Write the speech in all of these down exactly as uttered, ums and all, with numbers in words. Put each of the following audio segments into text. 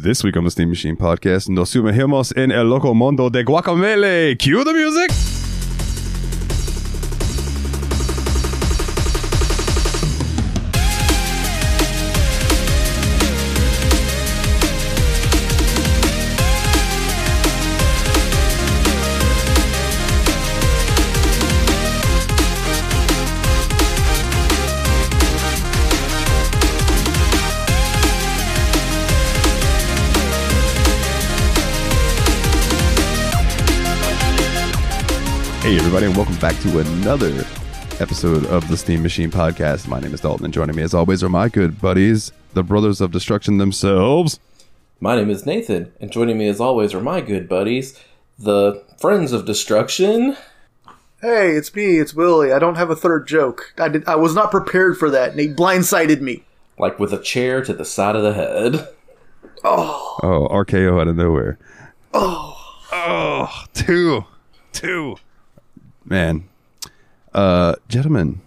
This week on the Steam Machine Podcast, nos sumergimos en el loco mundo de Guacamele. Cue the music! Hey everybody, and welcome back to another episode of the Steam Machine Podcast. My name is Dalton, and joining me as always are my good buddies, the Brothers of Destruction themselves. My name is Nathan, and joining me as always are my good buddies, the Friends of Destruction. Hey, it's me, it's Willie. I don't have a third joke. I did, I was not prepared for that. Nate blindsided me. Like with a chair to the side of the head. Oh. Oh, R K O out of nowhere. Oh. Oh, two. Two. Man. Uh, gentlemen,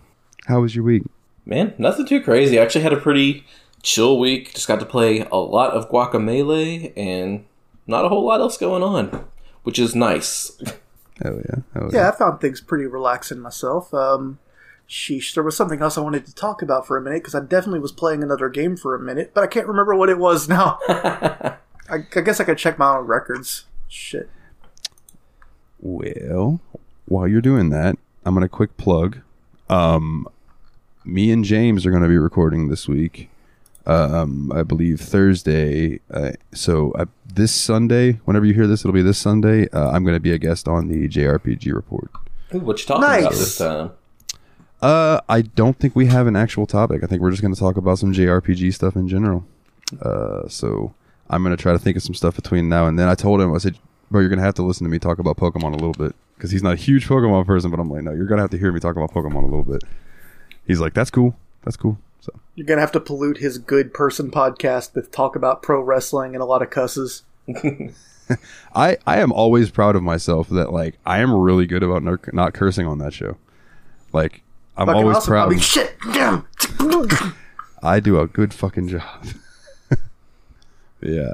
how was your week? Man, nothing too crazy. I actually had a pretty chill week. Just got to play a lot of Guacamelee and not a whole lot else going on, which is nice. Oh, yeah. Oh, yeah, yeah, I found things pretty relaxing myself. Um, sheesh, there was something else I wanted to talk about for a minute because I definitely was playing another game for a minute, but I can't remember what it was now. I, I guess I could check my own records. Shit. Well... While you're doing that, I'm going to quick plug. Um, me and James are going to be recording this week. Um, I believe Thursday. Uh, so I, this Sunday, whenever you hear this, it'll be this Sunday. Uh, I'm going to be a guest on the J R P G Report. Ooh, what you talking nice. About this time? Uh, I don't think we have an actual topic. I think we're just going to talk about some J R P G stuff in general. Uh, so I'm going to try to think of some stuff between now and then. I told him, I said, bro, you're going to have to listen to me talk about Pokemon a little bit. Because he's not a huge Pokemon person, but I'm like, no, you're going to have to hear me talk about Pokemon a little bit. He's like, that's cool. That's cool. So you're going to have to pollute his good person podcast with talk about pro wrestling and a lot of cusses. I I am always proud of myself that, like, I am really good about ner- not cursing on that show. Like, I'm fucking always awesome, proud. Of- Shit. I do a good fucking job. Yeah.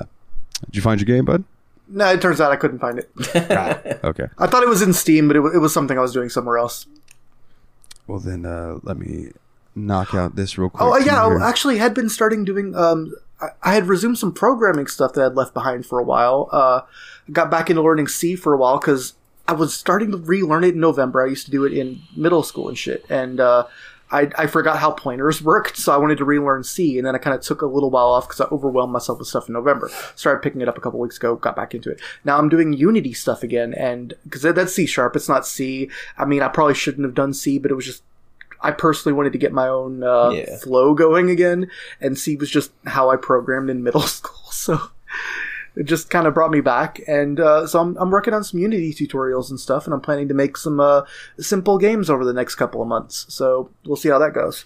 Did you find your game, bud? No, it turns out I couldn't find it. It. Okay. I thought it was in Steam, but it, w- it was something I was doing somewhere else. Well, then uh, let me knock out this real quick. Oh, yeah. Here. I actually had been starting doing... Um, I-, I had resumed some programming stuff that I'd left behind for a while. Uh, I got back into learning C for a while because I was starting to relearn it in November. I used to do it in middle school and shit. And uh, I-, I forgot how pointers worked, so I wanted to relearn C. And then I kind of took a little while off because I overwhelmed myself with stuff in November. Started picking it up a couple weeks ago, got back into it. Now I'm doing Unity stuff again, and because that's C-sharp, it's not C. I mean, I probably shouldn't have done C, but it was just, I personally wanted to get my own uh, yeah. flow going again, and C was just how I programmed in middle school, so... It just kind of brought me back, and uh, so I'm, I'm working on some Unity tutorials and stuff, and I'm planning to make some uh, simple games over the next couple of months, so we'll see how that goes.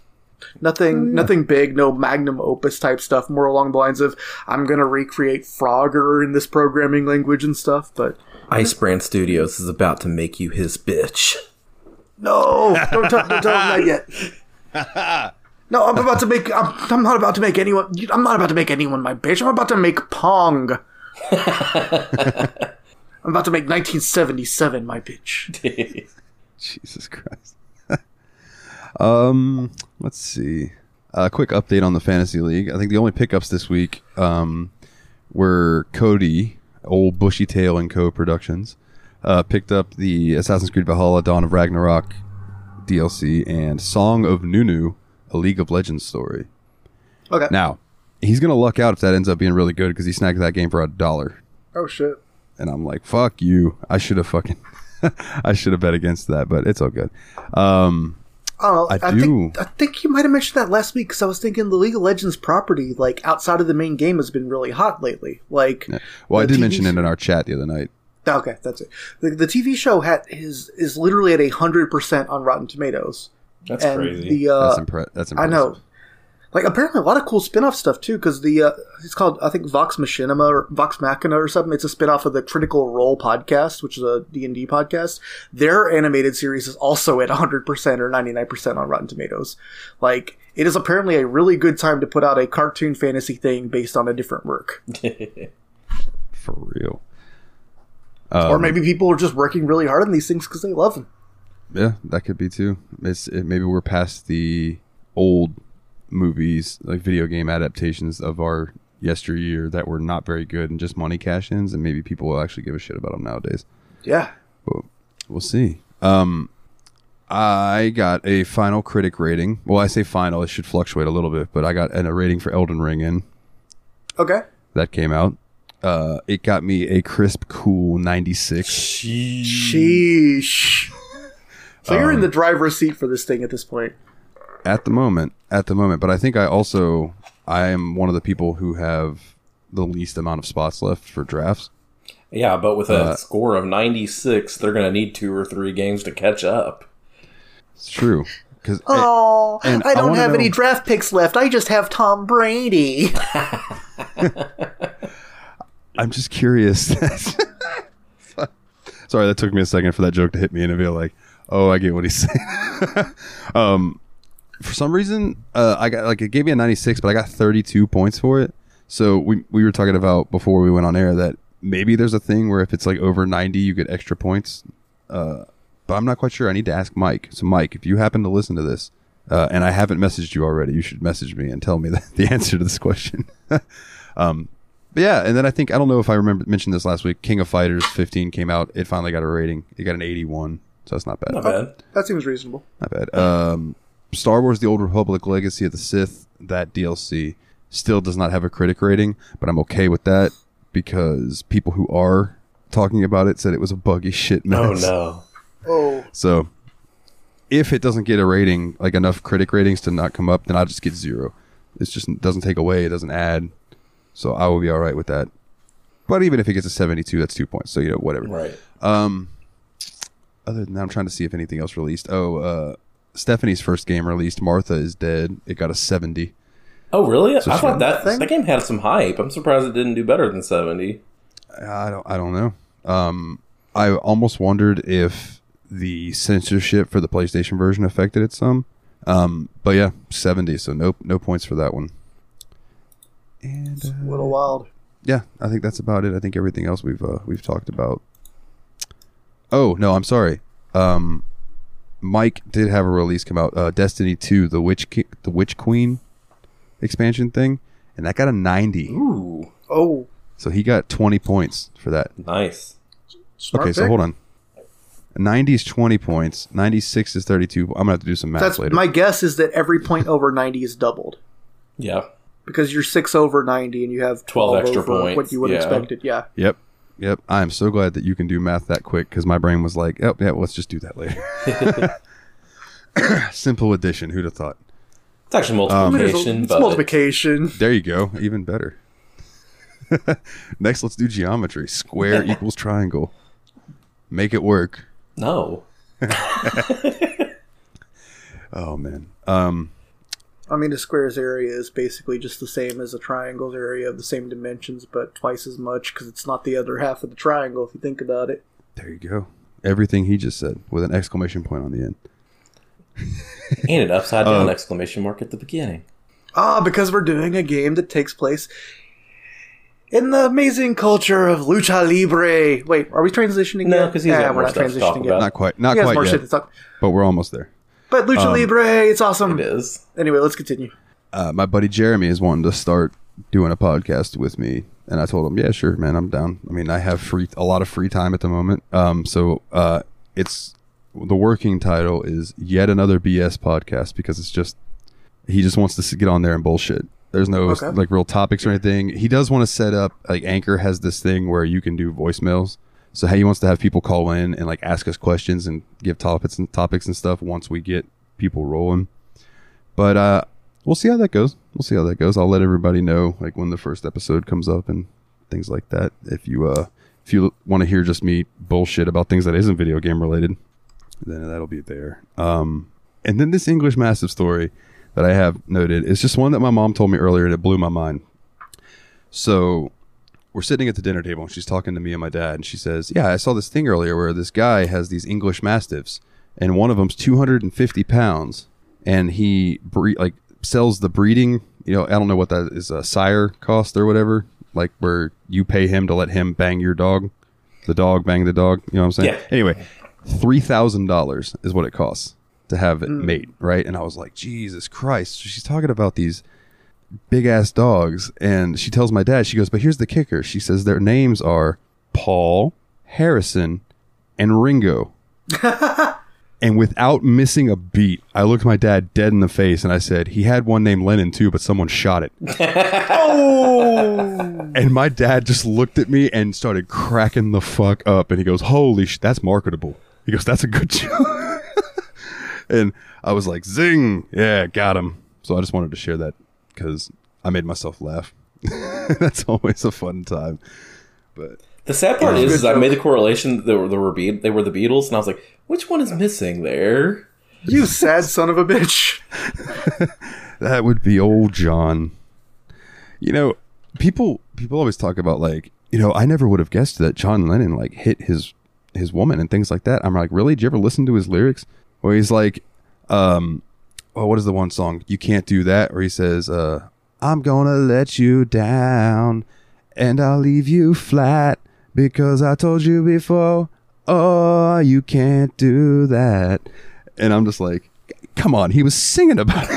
Nothing oh, yeah. nothing big, no magnum opus type stuff, more along the lines of, I'm going to recreate Frogger in this programming language and stuff, but... Icebrand Studios is about to make you his bitch. No! Don't, t- don't tell him that yet. No, I'm about to make... I'm, I'm not about to make anyone... I'm not about to make anyone my bitch. I'm about to make Pong... I'm about to make nineteen seventy-seven my bitch. Jesus Christ. um let's see, a quick update on the fantasy league. I think the only pickups this week um were Cody, old Bushy Tail and Co Productions, uh picked up the Assassin's Creed Valhalla, Dawn of Ragnarok D L C, and Song of Nunu, a League of Legends story. Okay, now he's going to luck out if that ends up being really good because he snagged that game for a dollar. Oh, shit. And I'm like, fuck you. I should have fucking... I should have bet against that, but it's all good. Um, oh, I, I do... Think, I think you might have mentioned that last week because I was thinking the League of Legends property, like, outside of the main game has been really hot lately. Like, yeah. Well, I did T V mention it in our chat the other night. Okay, that's it. The, the T V show hat is, is literally at one hundred percent on Rotten Tomatoes. That's and crazy. The, uh, that's, impre- that's impressive. I know. Like, apparently a lot of cool spin-off stuff, too, because the, uh, it's called, I think, Vox Machinima or Vox Machina or something. It's a spin-off of the Critical Role podcast, which is a D and D podcast. Their animated series is also at one hundred percent or ninety-nine percent on Rotten Tomatoes. Like, it is apparently a really good time to put out a cartoon fantasy thing based on a different work. For real. Um, or maybe people are just working really hard on these things because they love them. Yeah, that could be, too. It's, it, maybe we're past the old movies, like video game adaptations of our yesteryear that were not very good and just money cash-ins, and maybe people will actually give a shit about them nowadays. Yeah. But we'll see. Um, I got a final critic rating. Well, I say final. It should fluctuate a little bit, but I got a rating for Elden Ring in. Okay. That came out. Uh, it got me a crisp, cool ninety-six. Sheesh. Sheesh. So you're um, in the driver's seat for this thing at this point. At the moment, at the moment, but I think I also I am one of the people who have the least amount of spots left for drafts. Yeah, but with a uh, score of ninety-six, they're going to need two or three games to catch up. It's true. Oh, and I don't I have know, any draft picks left. I just have Tom Brady. I'm just curious. Sorry, that took me a second for that joke to hit me and be like, "Oh, I get what he's saying." um. For some reason, uh, I got like it gave me a ninety-six, but I got thirty-two points for it. So we we were talking about before we went on air that maybe there's a thing where if it's like over ninety, you get extra points. Uh, but I'm not quite sure. I need to ask Mike. So Mike, if you happen to listen to this, uh, and I haven't messaged you already, you should message me and tell me the, the answer to this question. um, but yeah, and then I think I don't know if I remember mentioned this last week. King of Fighters fifteen came out. It finally got a rating. It got an eighty-one, so that's not bad. Not bad. That seems reasonable. Not bad. Um. Star Wars The Old Republic, Legacy of the Sith, that D L C still does not have a critic rating, but I'm okay with that because people who are talking about it said it was a buggy shit mess. Oh, no. Oh. So if it doesn't get a rating, like enough critic ratings to not come up, then I'll just get zero. It just doesn't take away. It doesn't add. So I will be all right with that. But even if it gets a seventy-two, that's two points. So, you know, whatever. Right. Um, other than that, I'm trying to see if anything else released. Oh, uh. Stephanie's first game released, Martha Is Dead. It got a seventy. Oh, really? So I thought that thing? that game had some hype. I'm surprised it didn't do better than seventy. I don't. I don't know. Um, I almost wondered if the censorship for the PlayStation version affected it some. Um, but yeah, seventy. So no, no points for that one. And uh, a little wild. Yeah, I think that's about it. I think everything else we've uh, we've talked about. Oh no, I'm sorry. Um. Mike did have a release come out, uh, Destiny two, the Witch Ki- the Witch Queen expansion thing, and that got a ninety. Ooh. Oh. So he got twenty points for that. Nice. Smart okay, pick. So hold on. ninety is twenty points. ninety-six is thirty-two. I'm going to have to do some math That's, later. My guess is that every point over ninety is doubled. Yeah. Because you're six over ninety and you have twelve, twelve extra points. What you would yeah. expect it. Yeah. Yep. Yep, I am so glad that you can do math that quick because my brain was like, oh, yeah, let's just do that later. Simple addition, who'd have thought? It's actually multiplication. Um, it's but multiplication. There you go, even better. Next, let's do geometry. Square equals triangle. Make it work. No. Oh, man. Um, I mean, a square's area is basically just the same as a triangle's area of the same dimensions, but twice as much because it's not the other half of the triangle, if you think about it. There you go. Everything he just said with an exclamation point on the end. And an upside down um, exclamation mark at the beginning. Ah, because we're doing a game that takes place in the amazing culture of lucha libre. Wait, are we transitioning no, yet? No, because he's ah, we're not transitioning yet. Not quite. Not quite yet. But we're almost there. But Lucha um, Libre, it's awesome. It is. Anyway, let's continue. Uh, my buddy Jeremy is wanting to start doing a podcast with me. And I told him, yeah, sure, man, I'm down. I mean, I have free a lot of free time at the moment. Um, so uh, it's the working title is Yet Another B S Podcast because it's just he just wants to get on there and bullshit. There's no okay. like real topics or anything. He does want to set up like Anchor has this thing where you can do voicemails. So hey, he wants to have people call in and like ask us questions and give topics and topics and stuff once we get people rolling. But uh, we'll see how that goes. We'll see how that goes. I'll let everybody know like when the first episode comes up and things like that. If you uh, if you want to hear just me bullshit about things that isn't video game related, then that'll be there. Um, and then this English Massive story that I have noted is just one that my mom told me earlier, and it blew my mind. So we're sitting at the dinner table, and she's talking to me and my dad, and she says, yeah, I saw this thing earlier where this guy has these English Mastiffs, and one of them's two hundred fifty pounds, and he bre- like sells the breeding, you know, I don't know what that is, a sire cost or whatever, like where you pay him to let him bang your dog, the dog bang the dog, you know what I'm saying? Yeah. Anyway, three thousand dollars is what it costs to have it mm. mate, right? And I was like, Jesus Christ. So she's talking about these big ass dogs, and she tells my dad, she goes, but here's the kicker. She says their names are Paul, Harrison, and Ringo. And without missing a beat, I looked my dad dead in the face and I said, he had one named Lennon too, but someone shot it. Oh! And my dad just looked at me and started cracking the fuck up, and he goes, holy shit, that's marketable. He goes, that's a good joke. And I was like, zing, yeah, got him. So I just wanted to share that because I made myself laugh. That's always a fun time. But the sad part is, is I made the correlation that they were, they, were Be- they were the Beatles, and I was like, which one is missing there? You sad son of a bitch. That would be old John. You know, people people always talk about, like, you know, I never would have guessed that John Lennon, like, hit his, his woman and things like that. I'm like, really? Did you ever listen to his lyrics? Where he's like, um, oh, what is the one song? You Can't Do That. Where he says, uh, I'm gonna let you down, and I'll leave you flat, because I told you before, oh, you can't do that. And I'm just like, come on, he was singing about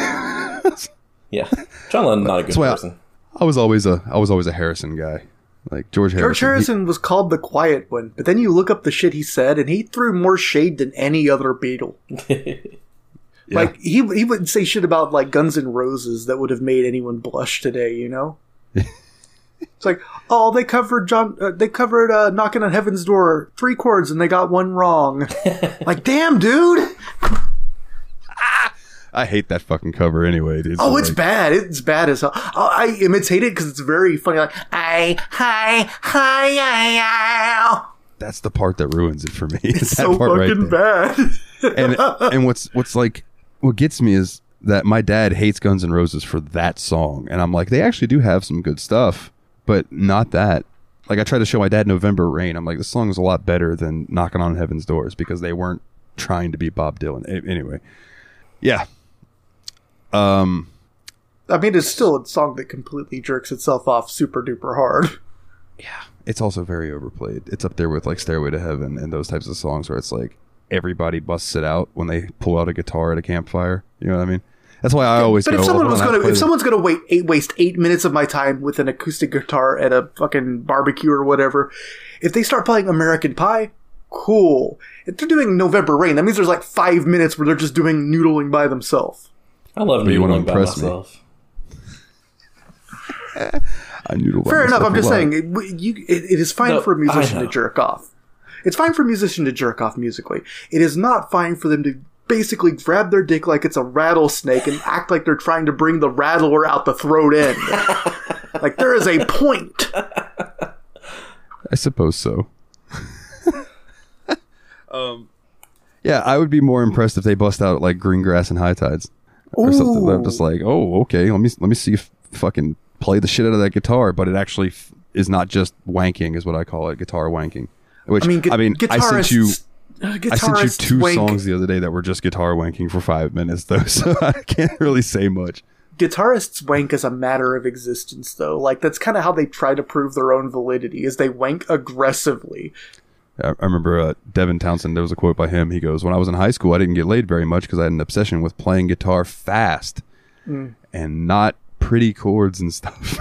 it. Yeah, John Lennon, not a good person. I, I was always a, I was always a Harrison guy, like George Harrison. George Harrison he, was called the quiet one, but then you look up the shit he said, and he threw more shade than any other Beatle. Like he he wouldn't say shit about like Guns N' Roses that would have made anyone blush today, you know. It's like, oh, they covered John. Uh, they covered uh, "Knocking on Heaven's Door" three chords, and they got one wrong. Like, damn, dude. Ah! I hate that fucking cover anyway, dude. Oh, so it's like, bad. It's bad as hell. Oh, I imitate it because it's very funny. Like, I, hi, hi, hi. That's the part that ruins it for me. It's that so part fucking right bad. and and what's what's like what gets me is that my dad hates Guns N' Roses for that song, and I'm like, they actually do have some good stuff. But not that. Like, I tried to show my dad November Rain. I'm like, this song is a lot better than Knocking on Heaven's Doors, because they weren't trying to be Bob Dylan. A- anyway. Yeah. Um, I mean, it's still a song that completely jerks itself off super duper hard. Yeah. It's also very overplayed. It's up there with, like, Stairway to Heaven and those types of songs where it's like everybody busts it out when they pull out a guitar at a campfire. You know what I mean? That's why I always. But go, if someone was gonna, if someone's gonna wait eight, waste eight minutes of my time with an acoustic guitar at a fucking barbecue or whatever, if they start playing American Pie, cool. If they're doing November Rain, that means there's like five minutes where they're just doing noodling by themselves. I love noodling by myself. I noodle. Fair enough. I'm just saying, it, you, it, it is fine no, for a musician to jerk off. It's fine for a musician to jerk off musically. It is not fine for them to basically grab their dick like it's a rattlesnake and act like they're trying to bring the rattler out the throat end. Like, there is a point. I suppose so. um, yeah, I would be more impressed if they bust out like Green Grass and High Tides or Ooh. something. I'm just like, oh, okay, let me let me see if fucking play the shit out of that guitar, but it actually f- is not just wanking, is what I call it, guitar wanking. Which I mean, gu- I mean, guitarists- I sent you. Uh, I sent you two wank. songs the other day that were just guitar wanking for five minutes, though, so I can't really say much. Guitarists wank as a matter of existence, though. Like, that's kind of how they try to prove their own validity, is they wank aggressively. I, I remember uh, Devin Townsend, there was a quote by him. He goes, when I was in high school, I didn't get laid very much because I had an obsession with playing guitar fast mm. and not pretty chords and stuff.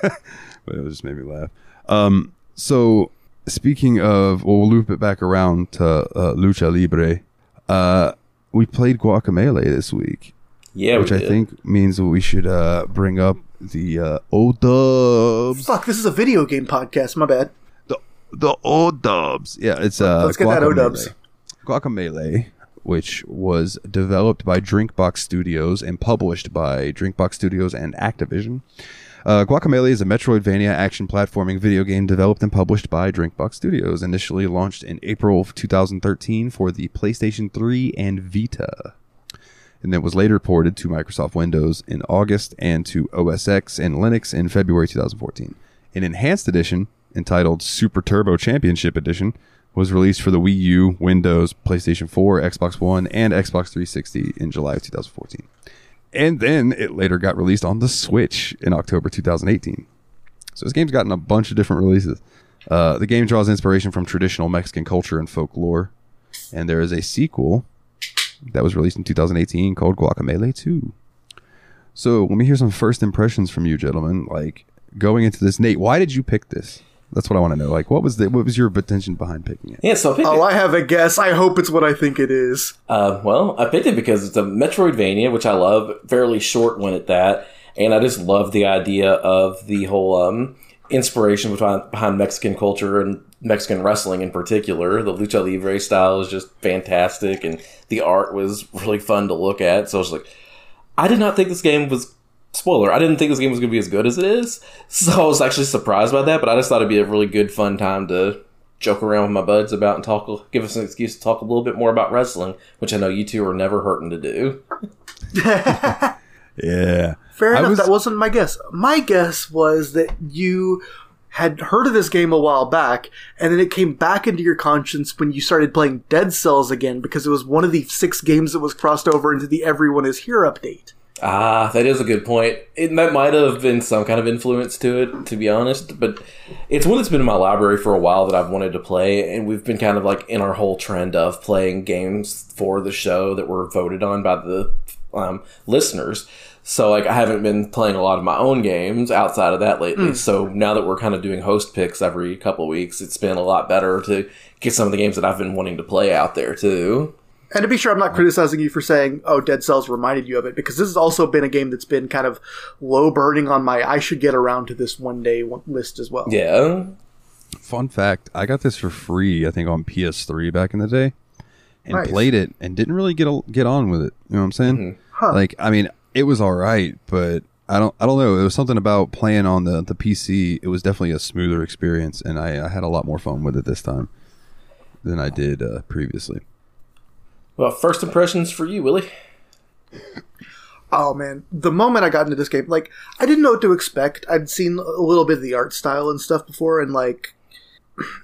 But it just made me laugh. Um, so... Speaking of, well, we'll loop it back around to uh, Lucha Libre. Uh, we played Guacamelee this week. Yeah, Which we did. I think means we should uh, bring up the uh, O-dubs. Fuck, this is a video game podcast. My bad. The the O-dubs. Yeah, it's uh, Let's get that O-dubs. Guacamelee, which was developed by Drinkbox Studios and published by Drinkbox Studios and Activision. Uh, Guacamelee is a Metroidvania action platforming video game developed and published by Drinkbox Studios, initially launched in April of twenty thirteen for the PlayStation three and Vita. and that was later ported to Microsoft Windows in August and to O S X and Linux in February twenty fourteen. An enhanced edition, entitled Super Turbo Championship Edition, was released for the Wii U, Windows, PlayStation four, Xbox One, and Xbox three sixty in July of twenty fourteen. And then it later got released on the Switch in October two thousand eighteen. So this game's gotten a bunch of different releases. Uh, the game draws inspiration from traditional Mexican culture and folklore. And there is a sequel that was released in two thousand eighteen called Guacamelee two. So let me hear some first impressions from you, gentlemen. Like, going into this, Nate, why did you pick this? That's what I want to know. Like, what was the what was your intention behind picking it? Yeah, so I picked oh, it. I have a guess. I hope it's what I think it is. Uh, well, I picked it because it's a Metroidvania, which I love. Fairly short one at that, and I just love the idea of the whole um, inspiration behind, behind Mexican culture and Mexican wrestling in particular. The lucha libre style is just fantastic, and the art was really fun to look at. So I was like, I did not think this game was. Spoiler, I didn't think this game was going to be as good as it is, so I was actually surprised by that, but I just thought it'd be a really good, fun time to joke around with my buds about and talk, give us an excuse to talk a little bit more about wrestling, which I know you two are never hurting to do. Yeah. Fair I enough, was... that wasn't my guess. My guess was that you had heard of this game a while back, and then it came back into your conscience when you started playing Dead Cells again, because it was one of the six games that was crossed over into the Everyone Is Here update. Ah, that is a good point. It, that might have been some kind of influence to it, to be honest. But it's one that's been in my library for a while that I've wanted to play. And we've been kind of like in our whole trend of playing games for the show that were voted on by the um, listeners. So like I haven't been playing a lot of my own games outside of that lately. Mm. So now that we're kind of doing host picks every couple of weeks, it's been a lot better to get some of the games that I've been wanting to play out there too. And to be sure, I'm not criticizing you for saying, oh, Dead Cells reminded you of it, because this has also been a game that's been kind of low burning on my I should get around to this one day list as well. Yeah. Fun fact, I got this for free, I think, on P S three back in the day, and nice. Played it and didn't really get a, get on with it. You know what I'm saying? Mm-hmm. Huh. Like, I mean, it was all right, but I don't I don't know. It was something about playing on the, the P C. It was definitely a smoother experience, and I, I had a lot more fun with it this time than I did uh, previously. Well, first impressions for you, Willie? Oh, man. The moment I got into this game, like, I didn't know what to expect. I'd seen a little bit of the art style and stuff before, and, like,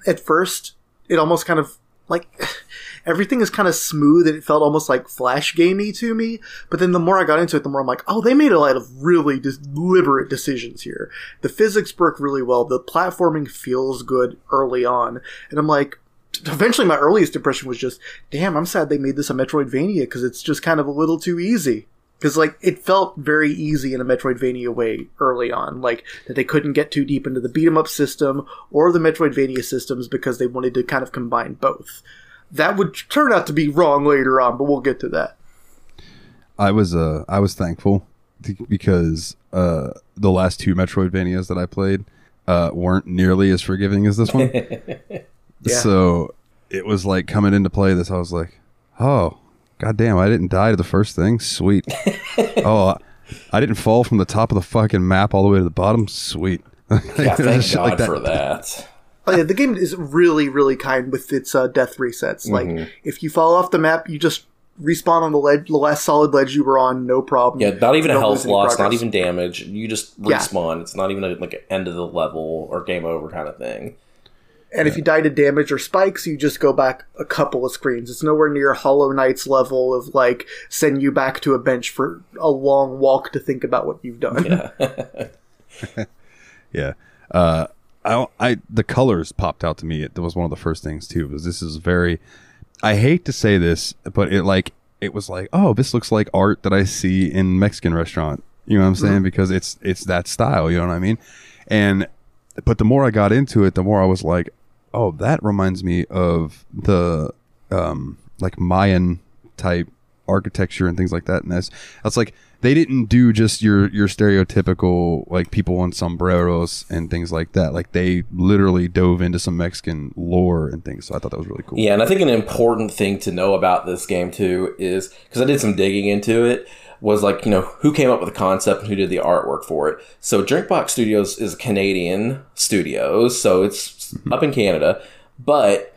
at first, it almost kind of, like, everything is kind of smooth, and it felt almost, like, flash gamey to me. But then the more I got into it, the more I'm like, oh, they made a lot of really deliberate decisions here. The physics work really well. The platforming feels good early on. And I'm like... Eventually, my earliest impression was just, damn, I'm sad they made this a Metroidvania because it's just kind of a little too easy. Because, like, it felt very easy in a Metroidvania way early on. Like, that they couldn't get too deep into the beat-em-up system or the Metroidvania systems because they wanted to kind of combine both. That would turn out to be wrong later on, but we'll get to that. I was uh, I was thankful because uh, the last two Metroidvanias that I played uh, weren't nearly as forgiving as this one. Yeah. So it was like coming into play this, I was like, oh, goddamn, I didn't die to the first thing. Sweet. Oh, I didn't fall from the top of the fucking map all the way to the bottom. Sweet. Like, yeah, thank God like that. for that. Oh, yeah, the game is really, really kind with its uh, death resets. Like, mm-hmm. if you fall off the map, you just respawn on the ledge, the last solid ledge you were on, no problem. Yeah, not even a health loss, not even damage. You just respawn. Yeah. It's not even a, like an end of the level or game over kind of thing. And yeah. if you die to damage or spikes, you just go back a couple of screens. It's nowhere near Hollow Knight's level of, like, send you back to a bench for a long walk to think about what you've done. Yeah. yeah. Uh, I, I, the colors popped out to me. It was one of the first things, too, because this is very... I hate to say this, but it, like, it was like, oh, this looks like art that I see in Mexican restaurant. You know what I'm saying? Mm-hmm. Because it's it's that style, you know what I mean? And but the more I got into it, the more I was like, oh, that reminds me of the um, like Mayan type architecture and things like that. And that's that's like they didn't do just your your stereotypical like people on sombreros and things like that. Like they literally dove into some Mexican lore and things. So I thought that was really cool. Yeah, and I think an important thing to know about this game too is because I did some digging into it. Was like, you know, who came up with the concept and who did the artwork for it. So Drinkbox Studios is a Canadian studio, so it's mm-hmm. up in Canada. But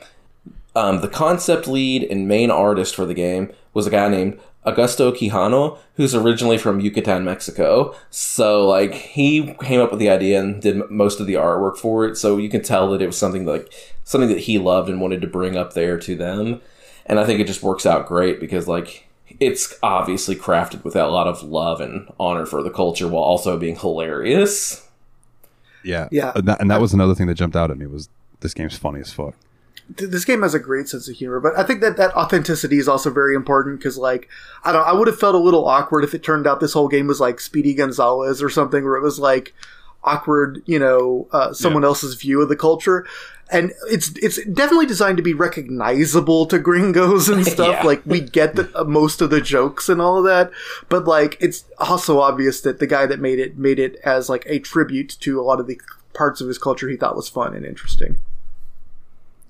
um, the concept lead and main artist for the game was a guy named Augusto Quijano, who's originally from Yucatan, Mexico. So, like, he came up with the idea and did most of the artwork for it. So you can tell that it was something like something that he loved and wanted to bring up there to them. And I think it just works out great because, like, it's obviously crafted with a lot of love and honor for the culture while also being hilarious. Yeah. Yeah. And that, and that was another thing that jumped out at me was this game's funny as fuck. This game has a great sense of humor, but I think that that authenticity is also very important because, like, I don't, I would have felt a little awkward if it turned out this whole game was like Speedy Gonzalez or something, where it was like awkward, you know, uh, someone yeah. else's view of the culture. And it's it's definitely designed to be recognizable to gringos and stuff. yeah. Like, we get the, uh, most of the jokes and all of that, but like it's also obvious that the guy that made it made it as like a tribute to a lot of the parts of his culture he thought was fun and interesting.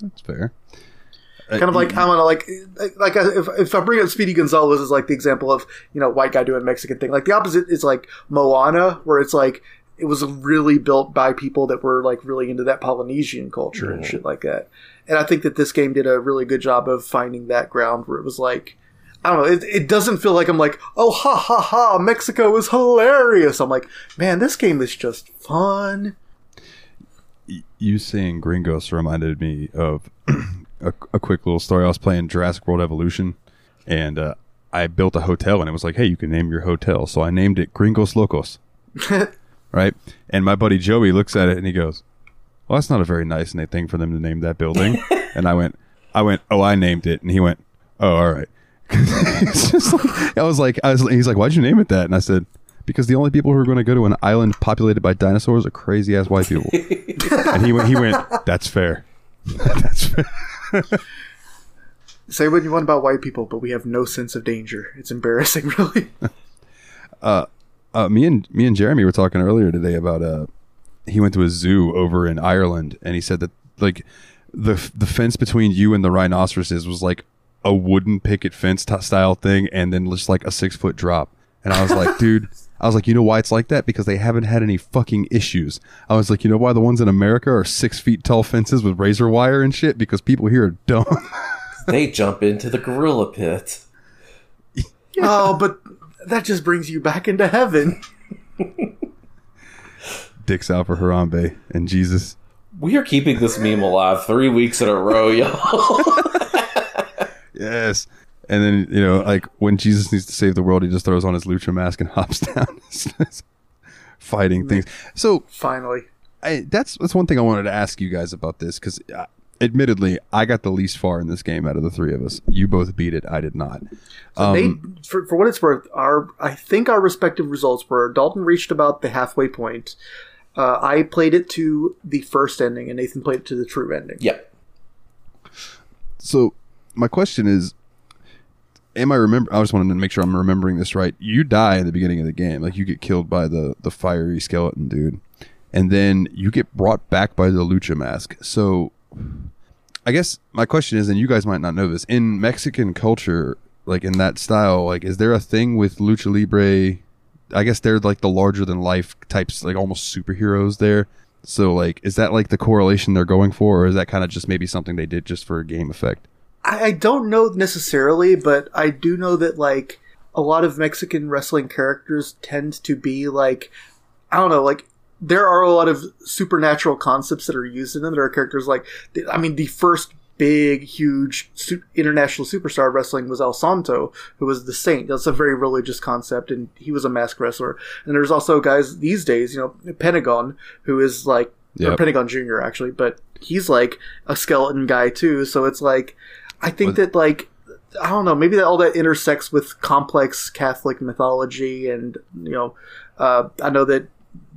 That's fair. Kind uh, of like yeah. I don't know, like like if if I bring up Speedy Gonzalez as like the example of, you know, white guy doing Mexican thing, like the opposite is like Moana, where it's like it was really built by people that were like really into that Polynesian culture mm-hmm. and shit like that. And I think that this game did a really good job of finding that ground where it was like, I don't know, it, it doesn't feel like I'm like, oh, ha ha ha, Mexico is hilarious. I'm like, man, this game is just fun. You saying gringos reminded me of a, a quick little story. I was playing Jurassic World Evolution, and uh, I built a hotel, and it was like, hey, you can name your hotel. So I named it Gringos Locos, right? And my buddy Joey looks at it, and he goes, well, that's not a very nice thing for them to name that building. And I went, I went, oh, I named it. And he went, oh, all right. It's just like, I was like, I was, he's like, why'd you name it that? And I said, because the only people who are going to go to an island populated by dinosaurs are crazy ass white people. And he went, he went, that's fair. That's fair. Say what you want about white people, but we have no sense of danger. It's embarrassing, really. uh, uh, me and me and Jeremy were talking earlier today about uh, he went to a zoo over in Ireland, and he said that like the the fence between you and the rhinoceroses was like a wooden picket fence t- style thing, and then just like a six foot drop. And I was like, dude. I was like, you know why it's like that? Because they haven't had any fucking issues. I was like, you know why the ones in America are six feet tall fences with razor wire and shit? Because people here are dumb. They jump into the gorilla pit. Yeah. Oh, but that just brings you back into heaven. Dicks out for Harambe and Jesus. We are keeping this meme alive three weeks in a row, y'all. Yes. And then, you know, like when Jesus needs to save the world, he just throws on his lucha mask and hops down, fighting things. So finally, I, that's that's one thing I wanted to ask you guys about this, because uh, admittedly, I got the least far in this game out of the three of us. You both beat it; I did not. So um, they, for, for what it's worth, our I think our respective results were: Dalton reached about the halfway point. Uh, I played it to the first ending, and Nathan played it to the true ending. Yeah. So my question is. Am I remember? I just wanted to make sure I'm remembering this right. You die in the beginning of the game, like you get killed by the the fiery skeleton dude, and then you get brought back by the lucha mask. So, I guess my question is, and you guys might not know this, in Mexican culture, like in that style, like is there a thing with lucha libre? I guess they're like the larger than life types, like almost superheroes there. So, like, is that like the correlation they're going for, or is that kind of just maybe something they did just for a game effect? I don't know necessarily, but I do know that, like, a lot of Mexican wrestling characters tend to be, like, I don't know, like, there are a lot of supernatural concepts that are used in them. There are characters like, I mean, the first big, huge international superstar of wrestling was El Santo, who was the saint. That's a very religious concept, and he was a mask wrestler. And there's also guys these days, you know, Pentagon, who is, like, yep. or Pentagon Junior, actually, but he's, like, a skeleton guy, too, so it's, like... I think that, like, I don't know, maybe that all that intersects with complex Catholic mythology, and, you know, uh, I know that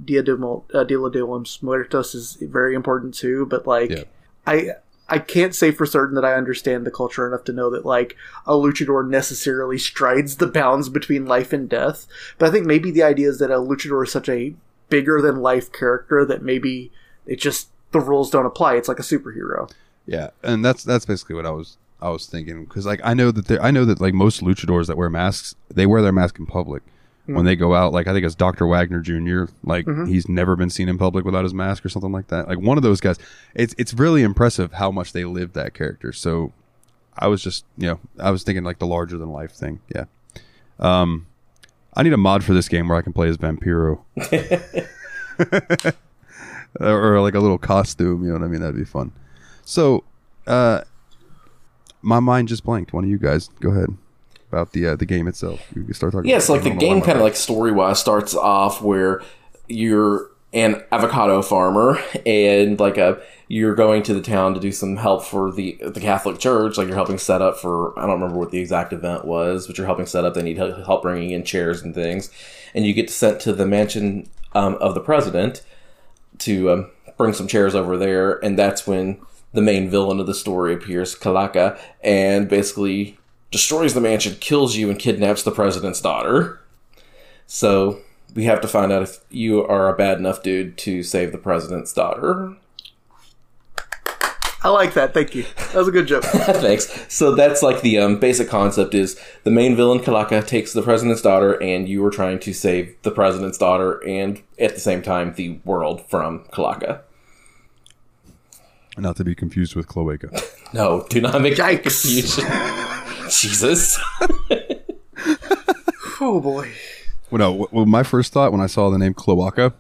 Dia de, uh, Dia de los Muertos is very important too, but, like, yeah. I I can't say for certain that I understand the culture enough to know that, like, a luchador necessarily strides the bounds between life and death, but I think maybe the idea is that a luchador is such a bigger-than-life character that maybe it just, the rules don't apply. It's like a superhero. Yeah, and that's that's basically what I was... I was thinking, because like I know that there, I know that like most luchadors that wear masks, they wear their mask in public mm-hmm. when they go out. Like I think it's Doctor Wagner Junior Like mm-hmm. he's never been seen in public without his mask or something like that. Like one of those guys. It's it's really impressive how much they lived that character. So I was just you know I was thinking like the larger than life thing. Yeah, Um, I need a mod for this game where I can play as Vampiro. Or like a little costume, you know what I mean? That'd be fun. So, uh, my mind just blanked. One of you guys, go ahead. About the uh, the game itself. You can start talking. Yeah, it's so like the game kind of like story-wise starts off where you're an avocado farmer and like a you're going to the town to do some help for the the Catholic Church. Like you're helping set up for, I don't remember what the exact event was, but you're helping set up. They need help bringing in chairs and things. And you get sent to the mansion um, of the president to um, bring some chairs over there. And that's when the main villain of the story appears, Kalaka, and basically destroys the mansion, kills you, and kidnaps the president's daughter. So we have to find out if you are a bad enough dude to save the president's daughter. I like that. Thank you. That was a good joke. Thanks. So that's like the um, basic concept is the main villain, Kalaka, takes the president's daughter, and you are trying to save the president's daughter and, at the same time, the world from Kalaka. Not to be confused with Cloaca. No, do not make that confusion. Jesus. Oh, boy. Well, no, well, my first thought when I saw the name Cloaca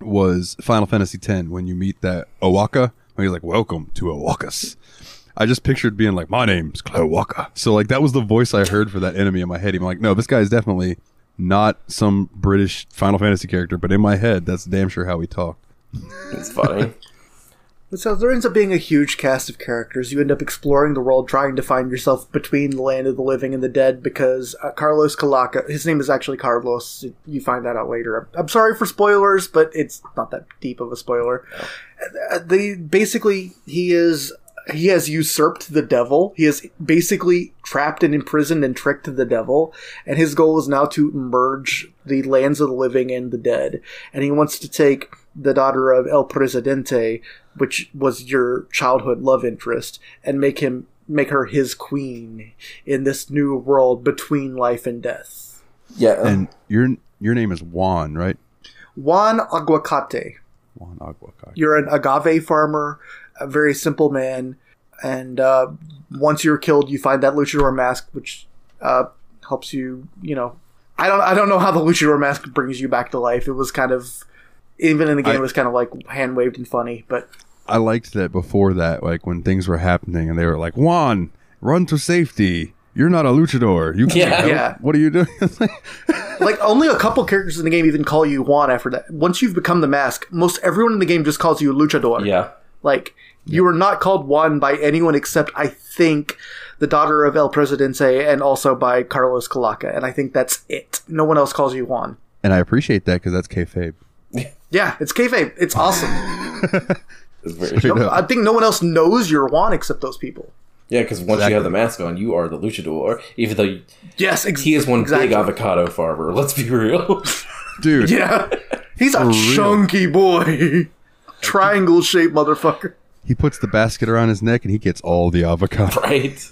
was Final Fantasy X, when you meet that Owaka, and he's like, welcome to Owakas. I just pictured being like, my name's Cloaca. So, like, that was the voice I heard for that enemy in my head. I'm like, no, this guy is definitely not some British Final Fantasy character, but in my head, that's damn sure how he talked. It's funny. So there ends up being a huge cast of characters. You end up exploring the world, trying to find yourself between the land of the living and the dead, because uh, Carlos Kalaka, his name is actually Carlos. You find that out later. I'm sorry for spoilers, but it's not that deep of a spoiler. Uh, they basically, he is he has usurped the devil. He is basically trapped and imprisoned and tricked the devil, and his goal is now to merge the lands of the living and the dead. And he wants to take the daughter of El Presidente, which was your childhood love interest, and make him make her his queen in this new world between life and death. Yeah. And your your name is Juan, right? Juan Aguacate. Juan Aguacate. You're an agave farmer, a very simple man, and uh, once you're killed, you find that luchador mask, which uh, helps you, you know... I don't, I don't know how the luchador mask brings you back to life. It was kind of... Even in the game, I, it was kind of like hand-waved and funny, but... I liked that before that, like, when things were happening, and they were like, Juan, run to safety. You're not a luchador. You can't yeah, yeah. What are you doing? Like, only a couple characters in the game even call you Juan after that. Once you've become the mask, most everyone in the game just calls you luchador. Yeah. Like, you yeah. are not called Juan by anyone except, I think, the daughter of El Presidente, and also by Carlos Kalaka, and I think that's it. No one else calls you Juan. And I appreciate that, because that's kayfabe. Yeah, it's kayfabe. It's awesome. It's very true. No, I think no one else knows you're Juan except those people. Yeah, because once exactly. you have the mask on, you are the luchador. Even though you, yes, ex- he is one exactly. big avocado farmer. Let's be real, dude. Yeah, he's a real. chunky boy, triangle shaped motherfucker. He puts the basket around his neck, and he gets all the avocado. Right.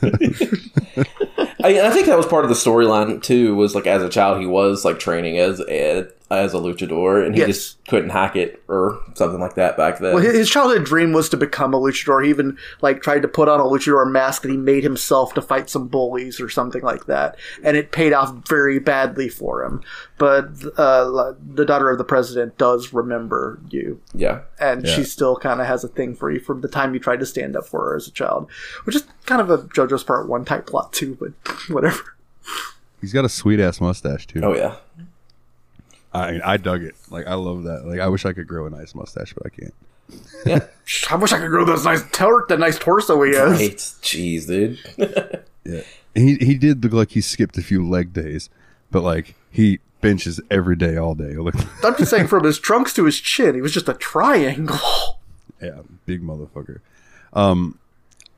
I, I think that was part of the storyline too. Was like as a child, he was like training as a as a luchador, and he yes. just couldn't hack it or something like that back then. Well, his childhood dream was to become a luchador. He even like tried to put on a luchador mask that he made himself to fight some bullies or something like that, and it paid off very badly for him. But uh, the daughter of the president does remember you. Yeah. And yeah. she still kind of has a thing for you from the time you tried to stand up for her as a child, which is kind of a JoJo's Part one type plot too, but whatever. He's got a sweet-ass mustache too. Oh, yeah. I mean, I dug it. Like, I love that. Like, I wish I could grow a nice mustache, but I can't. Yeah. I wish I could grow those nice tor- that nice torso he has. Right. Jeez, dude. Yeah. He he did look like he skipped a few leg days, but, like, he benches every day, all day. I'm just saying, from his trunks to his chin, he was just a triangle. Yeah, big motherfucker. Um,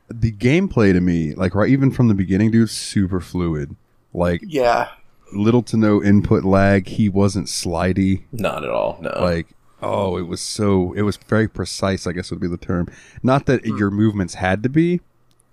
the gameplay to me, like, right, even from the beginning, dude, super fluid. Like, yeah. Little to no input lag. He wasn't slidey. Not at all. No. Like, oh, it was so, it was very precise, I guess would be the term. Not that mm. your movements had to be,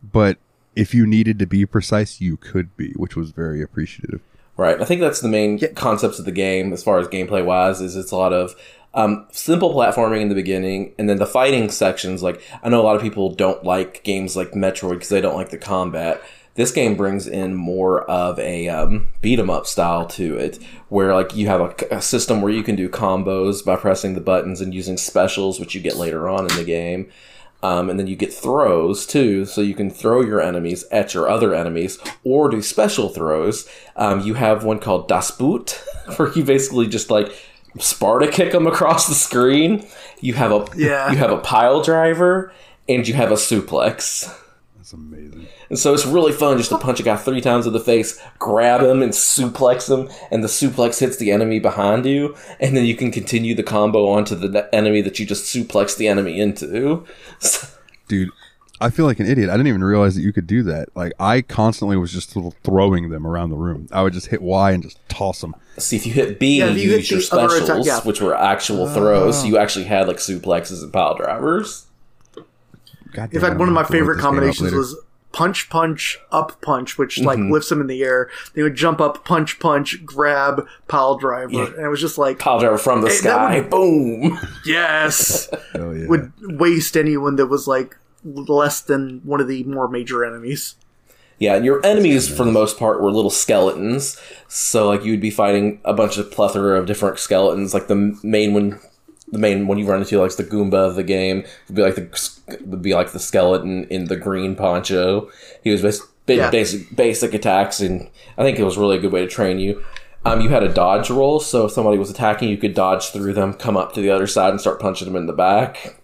but if you needed to be precise, you could be, which was very appreciative. Right. I think that's the main yeah. concepts of the game as far as gameplay wise is it's a lot of um, simple platforming in the beginning, and then the fighting sections. Like, I know a lot of people don't like games like Metroid because they don't like the combat. This game brings in more of a um, beat-em-up style to it, where like you have a, a system where you can do combos by pressing the buttons and using specials, which you get later on in the game. Um, and then you get throws, too, so you can throw your enemies at your other enemies or do special throws. Um, you have one called Das Boot, where you basically just, like, Sparta kick them across the screen. You have a yeah. you have a pile driver, and you have a suplex. That's amazing. And so it's really fun just to punch a guy three times in the face, grab him, and suplex him, and the suplex hits the enemy behind you, and then you can continue the combo onto the enemy that you just suplexed the enemy into. So- Dude, I feel like an idiot. I didn't even realize that you could do that. Like, I constantly was just throwing them around the room. I would just hit Y and just toss them. See, if you hit B, yeah, you, you hit use your specials, attack, yeah. which were actual throws. Uh, so you actually had, like, suplexes and pile drivers. God damn, in fact, one of my favorite combinations was... punch, punch, up, punch, which like mm-hmm. lifts them in the air. They would jump up, punch, punch, grab, pile driver, yeah. and it was just like pile driver from the hey, sky, would, boom! Yes, oh, yeah. would waste anyone that was like less than one of the more major enemies. Yeah, and your enemies for the most part were little skeletons, so like you'd be fighting a bunch of plethora of different skeletons. Like the main one. The main one you run into, like the Goomba of the game, would be like the would be like the skeleton in the green poncho. He was bas- big yeah. basic basic attacks, and I think it was really a good way to train you. Um, you had a dodge roll, so if somebody was attacking, you could dodge through them, come up to the other side, and start punching them in the back.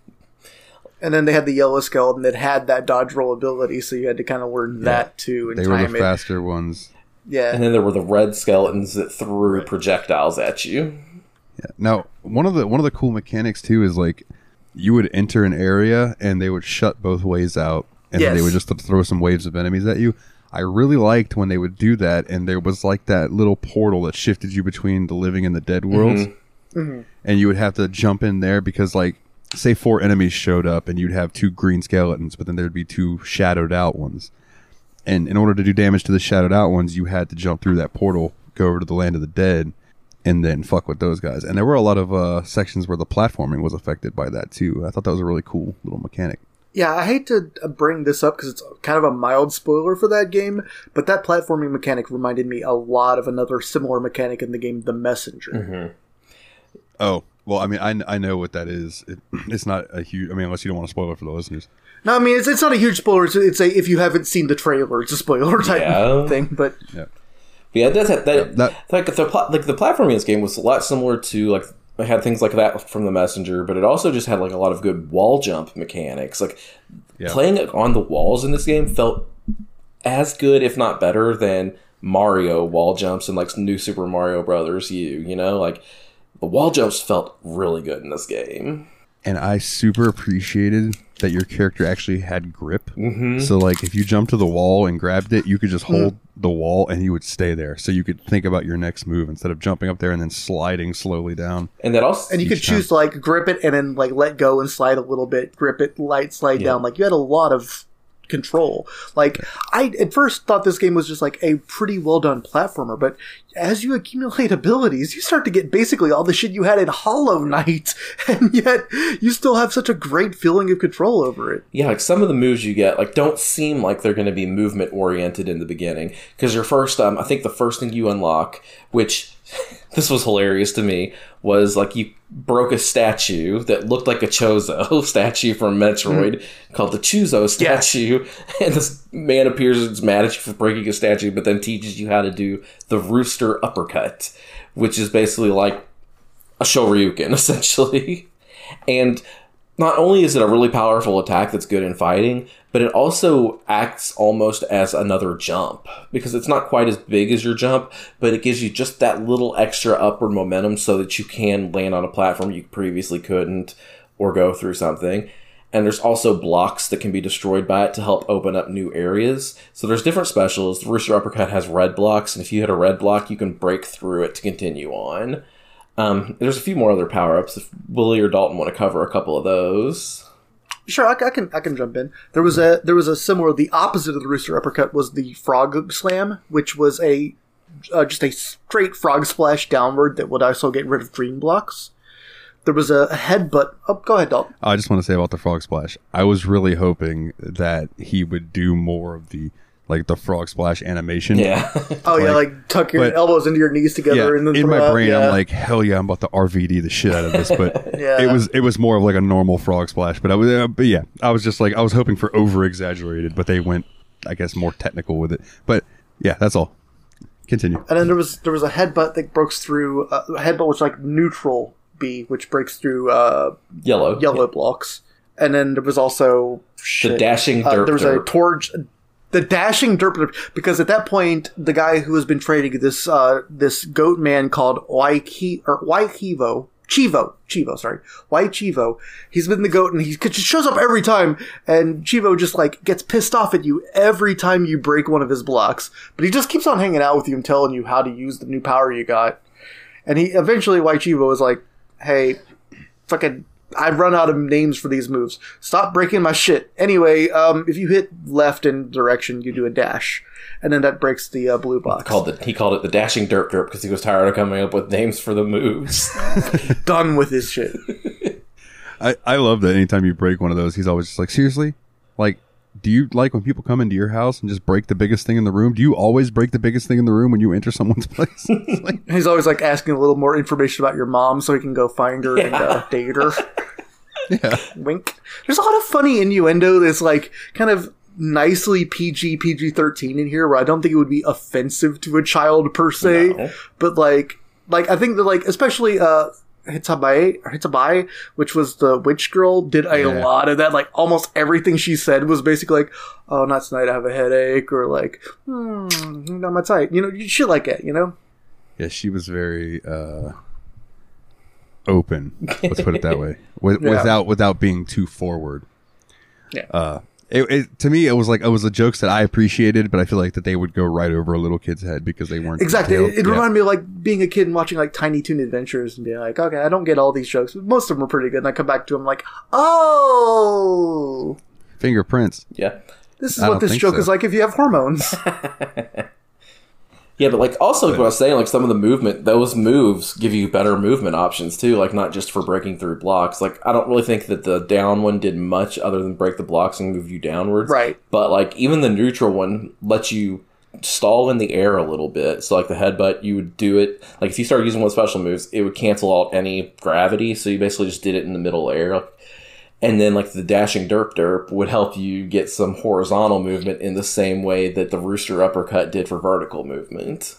And then they had the yellow skeleton that had that dodge roll ability, so you had to kind of learn yeah. that too. And they time were the it. faster ones. Yeah, and then there were the red skeletons that threw projectiles at you. Yeah. Now, one of the one of the cool mechanics too is like you would enter an area and they would shut both ways out, and yes. they would just throw some waves of enemies at you. I really liked when they would do that, and there was like that little portal that shifted you between the living and the dead worlds, mm-hmm. Mm-hmm. and you would have to jump in there because, like, say four enemies showed up, and you'd have two green skeletons, but then there'd be two shadowed out ones, and in order to do damage to the shadowed out ones, you had to jump through that portal, go over to the land of the dead. And then fuck with those guys. And there were a lot of uh, sections where the platforming was affected by that, too. I thought that was a really cool little mechanic. Yeah, I hate to bring this up because it's kind of a mild spoiler for that game, but that platforming mechanic reminded me a lot of another similar mechanic in the game, The Messenger. Mm-hmm. Oh, well, I mean, I, I know what that is. It, it's not a huge... I mean, unless you don't want to spoil it for the listeners. No, I mean, it's it's not a huge spoiler. It's, it's a, if you haven't seen the trailer, it's a spoiler type yeah. thing, but... Yeah. Yeah, that's that, that, yeah, that like the like the platforming in this game was a lot similar to like it had things like that from The Messenger, but it also just had like a lot of good wall jump mechanics. Like yeah. playing on the walls in this game felt as good, if not better, than Mario wall jumps and like New Super Mario Brothers U. You know, like the wall jumps felt really good in this game. And I super appreciated that your character actually had grip. Mm-hmm. So, like, if you jumped to the wall and grabbed it, you could just hold mm. the wall and you would stay there. So you could think about your next move instead of jumping up there and then sliding slowly down. And that also, and you could choose to, like, grip it and then, like, let go and slide a little bit. Grip it, light, slide yeah. down. Like, you had a lot of control. Like, I at first thought this game was just, like, a pretty well-done platformer. But as you accumulate abilities, you start to get basically all the shit you had in Hollow Knight. And yet, you still have such a great feeling of control over it. Yeah, like, some of the moves you get, like, don't seem like they're going to be movement-oriented in the beginning. Because your first, um, I think the first thing you unlock, which... This was hilarious to me, was like you broke a statue that looked like a Chozo statue from Metroid mm-hmm. called the Chozo statue. Yeah. And this man appears and is mad at you for breaking a statue, but then teaches you how to do the rooster uppercut, which is basically like a Shoryuken, essentially. And not only is it a really powerful attack that's good in fighting, but it also acts almost as another jump because it's not quite as big as your jump, but it gives you just that little extra upward momentum so that you can land on a platform you previously couldn't or go through something. And there's also blocks that can be destroyed by it to help open up new areas. So there's different specials. The Rooster Uppercut has red blocks, and if you hit a red block, you can break through it to continue on. Um, there's a few more other power-ups if Willie or Dalton want to cover a couple of those. Sure, I, I can I can jump in. There was a there was a similar, the opposite of the Rooster Uppercut was the Frog Slam, which was a uh, just a straight frog splash downward that would also get rid of green blocks. There was a headbutt. Oh, go ahead, Dalton. I just want to say about the Frog Splash, I was really hoping that he would do more of the like the frog splash animation. Yeah. Oh, like, yeah, like tuck your but, elbows into your knees together. Yeah, and then in my up, brain, yeah. I'm like, hell yeah, I'm about to R V D the shit out of this. But yeah. it was it was more of like a normal frog splash. But I was, uh, but yeah, I was just like, I was hoping for over exaggerated, but they went, I guess, more technical with it. But yeah, that's all. Continue. And then there was there was a headbutt that breaks through uh, a headbutt, which like neutral B, which breaks through uh, yellow yellow yeah. blocks. And then there was also shit, the dashing derp. Uh, there was derp. a torch. The dashing derp, because at that point, the guy who has been trading this uh, this goat man called Waiki or Waikivo Chivo Chivo sorry Waichivo, he's been the goat and he just shows up every time, and Chivo just like gets pissed off at you every time you break one of his blocks, but he just keeps on hanging out with you and telling you how to use the new power you got, and he eventually Waichivo is like, hey, fucking. I've run out of names for these moves. Stop breaking my shit. Anyway, um, if you hit left in direction, you do a dash. And then that breaks the uh, blue box. He called it, he called it the dashing derp derp because he was tired of coming up with names for the moves. Done with his shit. I, I love that anytime you break one of those, he's always just like, seriously? Like, do you like when people come into your house and just break the biggest thing in the room? Do you always break the biggest thing in the room when you enter someone's place? Like, he's always like asking a little more information about your mom so he can go find her yeah. and uh, date her. Yeah. Wink. There's a lot of funny innuendo that's like kind of nicely P G, P G thirteen in here, where I don't think it would be offensive to a child per se. No. But like, like I think that like especially uh, Hitabai, Hitabai, which was the witch girl, did a yeah. lot of that. Like, almost everything she said was basically like, oh, not tonight, I have a headache, or like, hmm, not my type. You know, shit like that, you know? Yeah, she was very uh, open, let's put it that way, with, yeah. without without being too forward. Yeah. Uh, it, it, to me, it was like, it was the jokes that I appreciated, but I feel like that they would go right over a little kid's head because they weren't. Exactly. Detailed. It, it yeah. reminded me of like being a kid and watching like Tiny Toon Adventures and being like, okay, I don't get all these jokes, but most of them are pretty good. And I come back to them like, oh. Fingerprints. Yeah. This is I what this joke so. is like if you have hormones. Yeah, but like also but, like what I was saying, like some of the movement, those moves give you better movement options too, like not just for breaking through blocks. Like I don't really think that the down one did much other than break the blocks and move you downwards. Right. But like even the neutral one lets you stall in the air a little bit. So like the headbutt, you would do it. Like if you started using one of the special moves, it would cancel out any gravity. So you basically just did it in the middle air. And then, like, the dashing derp derp would help you get some horizontal movement in the same way that the rooster uppercut did for vertical movement.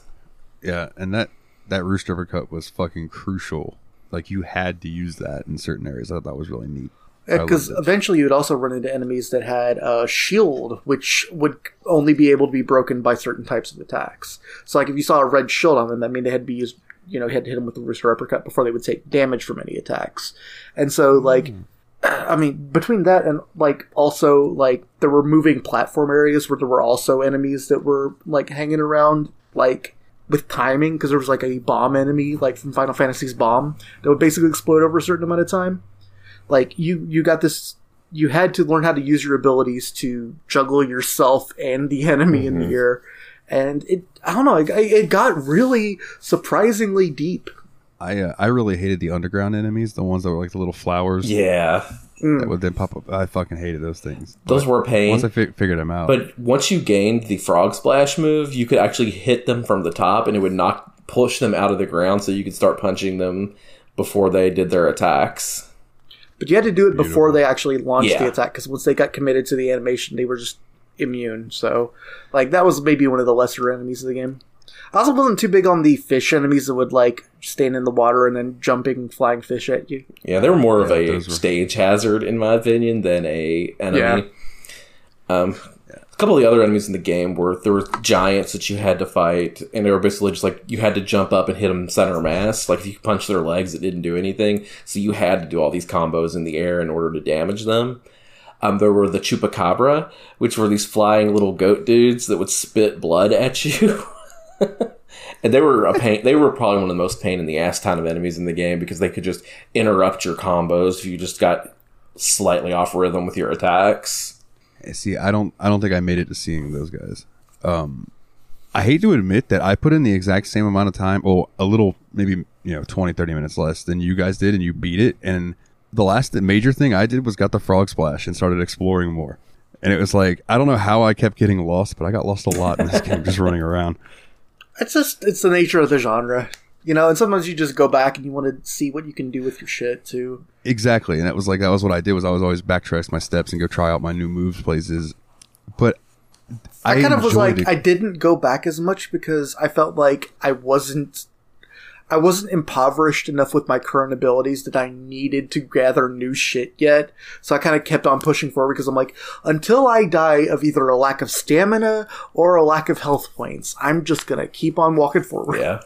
Yeah, and that, that rooster uppercut was fucking crucial. Like, you had to use that in certain areas. I thought that was really neat. Because yeah, eventually you would also run into enemies that had a uh, shield, which would only be able to be broken by certain types of attacks. So, like, if you saw a red shield on them, that mean they had to be used, you know, you had to hit them with the rooster uppercut before they would take damage from any attacks. And so, like... Mm. I mean, between that and, like, also, like, there were moving platform areas where there were also enemies that were, like, hanging around, like, with timing, because there was, like, a bomb enemy, like, from Final Fantasy's bomb, that would basically explode over a certain amount of time. Like, you, you got this, you had to learn how to use your abilities to juggle yourself and the enemy mm-hmm. in the air, and it, I don't know, it, it got really surprisingly deep. I uh, I really hated the underground enemies, the ones that were like the little flowers. Yeah, mm. that would then pop up. I fucking hated those things. Those but were a pain. Once I fi- figured them out, but once you gained the frog splash move, you could actually hit them from the top, and it would knock push them out of the ground, so you could start punching them before they did their attacks. But you had to do it Beautiful. before they actually launched yeah. the attack, because once they got committed to the animation, they were just immune. So, like that was maybe one of the lesser enemies of the game. I also wasn't too big on the fish enemies that would, like, stand in the water and then jumping flying fish at you. Yeah, they were more yeah, of a were... stage hazard, in my opinion, than a enemy. Yeah. Um, a couple of the other enemies in the game were, there were giants that you had to fight, and they were basically just, like, you had to jump up and hit them center mass. Like, if you punched their legs, it didn't do anything. So you had to do all these combos in the air in order to damage them. Um, there were the chupacabra, which were these flying little goat dudes that would spit blood at you. And they were a pain. They were probably one of the most pain in the ass ton of enemies in the game because they could just interrupt your combos if you just got slightly off rhythm with your attacks. See, I don't, I don't think I made it to seeing those guys. Um, I hate to admit that I put in the exact same amount of time, or a little, maybe you know, twenty, thirty minutes less than you guys did, and you beat it. And the last major thing I did was got the frog splash and started exploring more. And it was like, I don't know how I kept getting lost, but I got lost a lot in this game just running around. It's just, it's the nature of the genre. You know, and sometimes you just go back and you want to see what you can do with your shit, too. Exactly, and that was like, that was what I did, was I was always backtrack my steps and go try out my new moves places. But I, I kind of was like, it. I didn't go back as much because I felt like I wasn't, I wasn't impoverished enough with my current abilities that I needed to gather new shit yet. So I kind of kept on pushing forward because I'm like, until I die of either a lack of stamina or a lack of health points, I'm just going to keep on walking forward. Yeah.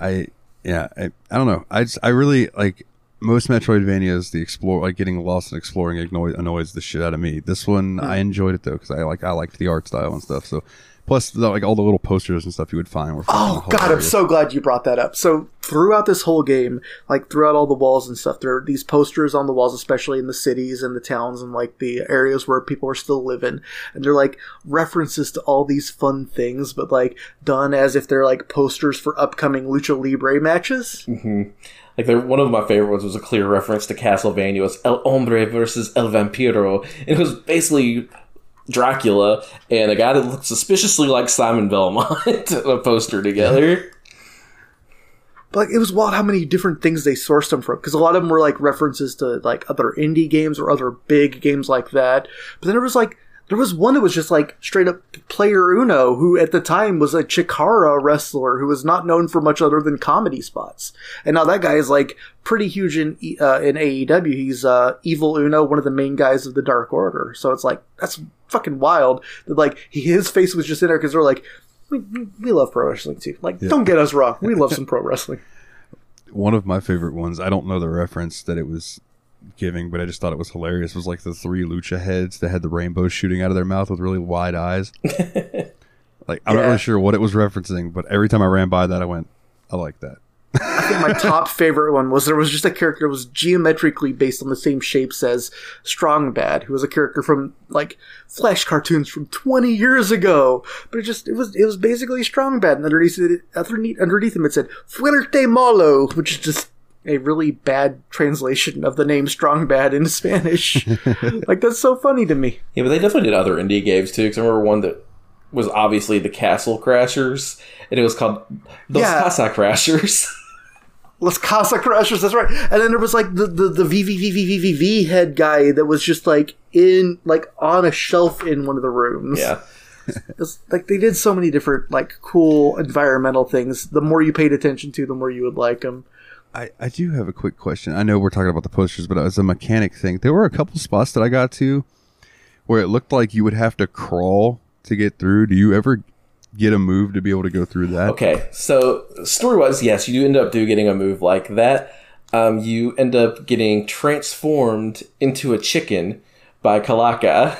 I yeah I, I don't know I just, I really like most Metroidvanias, the explore like getting lost and exploring annoys, annoys the shit out of me. This one mm. I enjoyed it though because I like I liked the art style and stuff. So plus the, like all the little posters and stuff you would find were oh god area. I'm so glad you brought that up. So throughout this whole game, like throughout all the walls and stuff, there are these posters on the walls, especially in the cities and the towns and like the areas where people are still living, and they're like references to all these fun things, but like done as if they're like posters for upcoming Lucha Libre matches. Mm-hmm. Like one of my favorite ones was a clear reference to Castlevania. It was El Hombre versus El Vampiro, and it was basically Dracula and a guy that looked suspiciously like Simon Belmont on a poster together. But like, it was wild how many different things they sourced them from, because a lot of them were like references to like other indie games or other big games like that. But then there was like there was one that was just like straight up Player Uno, who at the time was a Chikara wrestler who was not known for much other than comedy spots. And now that guy is like pretty huge in uh, in A E W. He's uh, Evil Uno, one of the main guys of the Dark Order. So it's like, that's fucking wild that like his face was just in there because they're like, we, we love pro wrestling too. Like, yeah. Don't get us wrong. We love some pro wrestling. One of my favorite ones, I don't know the reference that it was giving, but I just thought it was hilarious. It was like the three lucha heads that had the rainbow shooting out of their mouth with really wide eyes. Like, I'm yeah. not really sure what it was referencing, but every time I ran by that, I went, I like that. I think my top favorite one was there was just a character that was geometrically based on the same shapes as Strong Bad, who was a character from like Flash cartoons from twenty years ago. But it just it was it was basically Strong Bad, and underneath it, underneath, underneath him it said Fuerte Malo, which is just a really bad translation of the name Strong Bad in Spanish. Like, that's so funny to me. Yeah, but they definitely did other indie games too, because I remember one that was obviously the Castle Crashers, and it was called Los yeah. Casa Crashers. Las Casa Crashers, that's right. And then there was like the the the V V V V V V head guy that was just like in like on a shelf in one of the rooms. Yeah, it's like they did so many different like cool environmental things. The more you paid attention to, the more you would like them. I, I do have a quick question. I know we're talking about the posters, but as a mechanic thing, there were a couple spots that I got to where it looked like you would have to crawl to get through. Do you ever get a move to be able to go through that? Okay, so story-wise, yes, you do end up do getting a move like that. Um, you end up getting transformed into a chicken by Kalaka.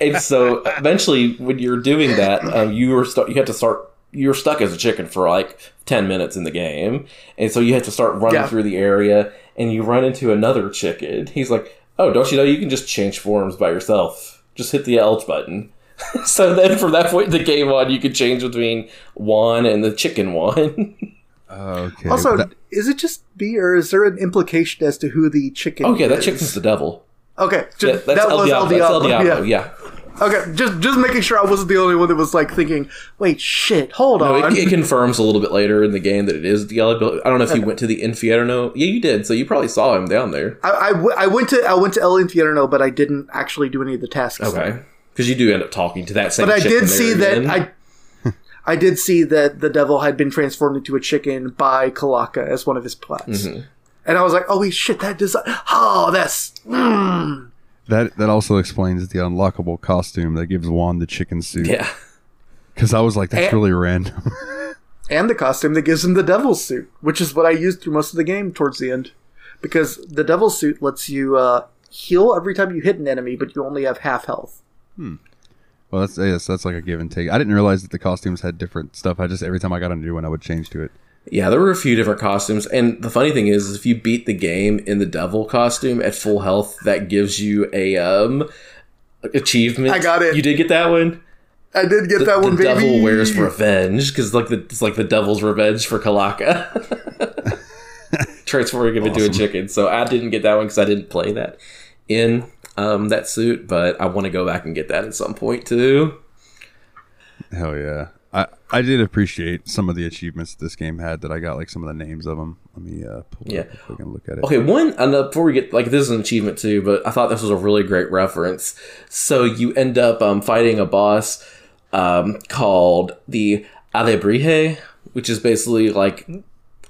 And so eventually when you're doing that, um, you were st- you have to start... You're stuck as a chicken for like ten minutes in the game. And so you have to start running yeah. through the area, and you run into another chicken. He's like, oh, don't you know you can just change forms by yourself? Just hit the L button. So then from that point in the game on, you could change between Juan and the chicken Juan. Okay. Also, that- is it just me, or is there an implication as to who the chicken is? Oh, yeah, is? That chicken's the devil. Okay. Just, yeah, that's that El was Diablo. El Diablo. That's El Diablo, yeah. yeah. Okay, just just making sure I wasn't the only one that was like thinking, wait, shit, hold no, on. It, it confirms a little bit later in the game that it is Diablo. I don't know if you went to the Infierno. Yeah, you did, so you probably saw him down there. I, I, w- I went to I went to El Infierno, but I didn't actually do any of the tasks. Okay, because you do end up talking to that same chicken. But I did see that I, I did see that the devil had been transformed into a chicken by Kalaka as one of his plots. Mm-hmm. And I was like, oh, wait, shit, that design. Oh, that's... Mm. That that also explains the unlockable costume that gives Juan the chicken suit. Yeah. Because I was like, that's and, really random. And the costume that gives him the devil's suit, which is what I used through most of the game towards the end. Because the devil's suit lets you uh, heal every time you hit an enemy, but you only have half health. Hmm. Well, that's, yes, that's like a give and take. I didn't realize that the costumes had different stuff. I just, every time I got a new one, I would change to it. Yeah, there were a few different costumes, and the funny thing is, if you beat the game in the devil costume at full health, that gives you a um achievement. I got it. You did get that one. I did get the, that one. The baby. Devil wears revenge, because like the it's like the devil's revenge for Kalaka, transforming him awesome. into a chicken. So I didn't get that one because I didn't play that in um, that suit, but I want to go back and get that at some point too. Hell yeah. I, I did appreciate some of the achievements this game had that I got, like some of the names of them. Let me uh, pull yeah. it up if I can look at it. Okay, one, and before we get, like, this is an achievement too, but I thought this was a really great reference. So you end up um, fighting a boss um, called the Alebrije, which is basically like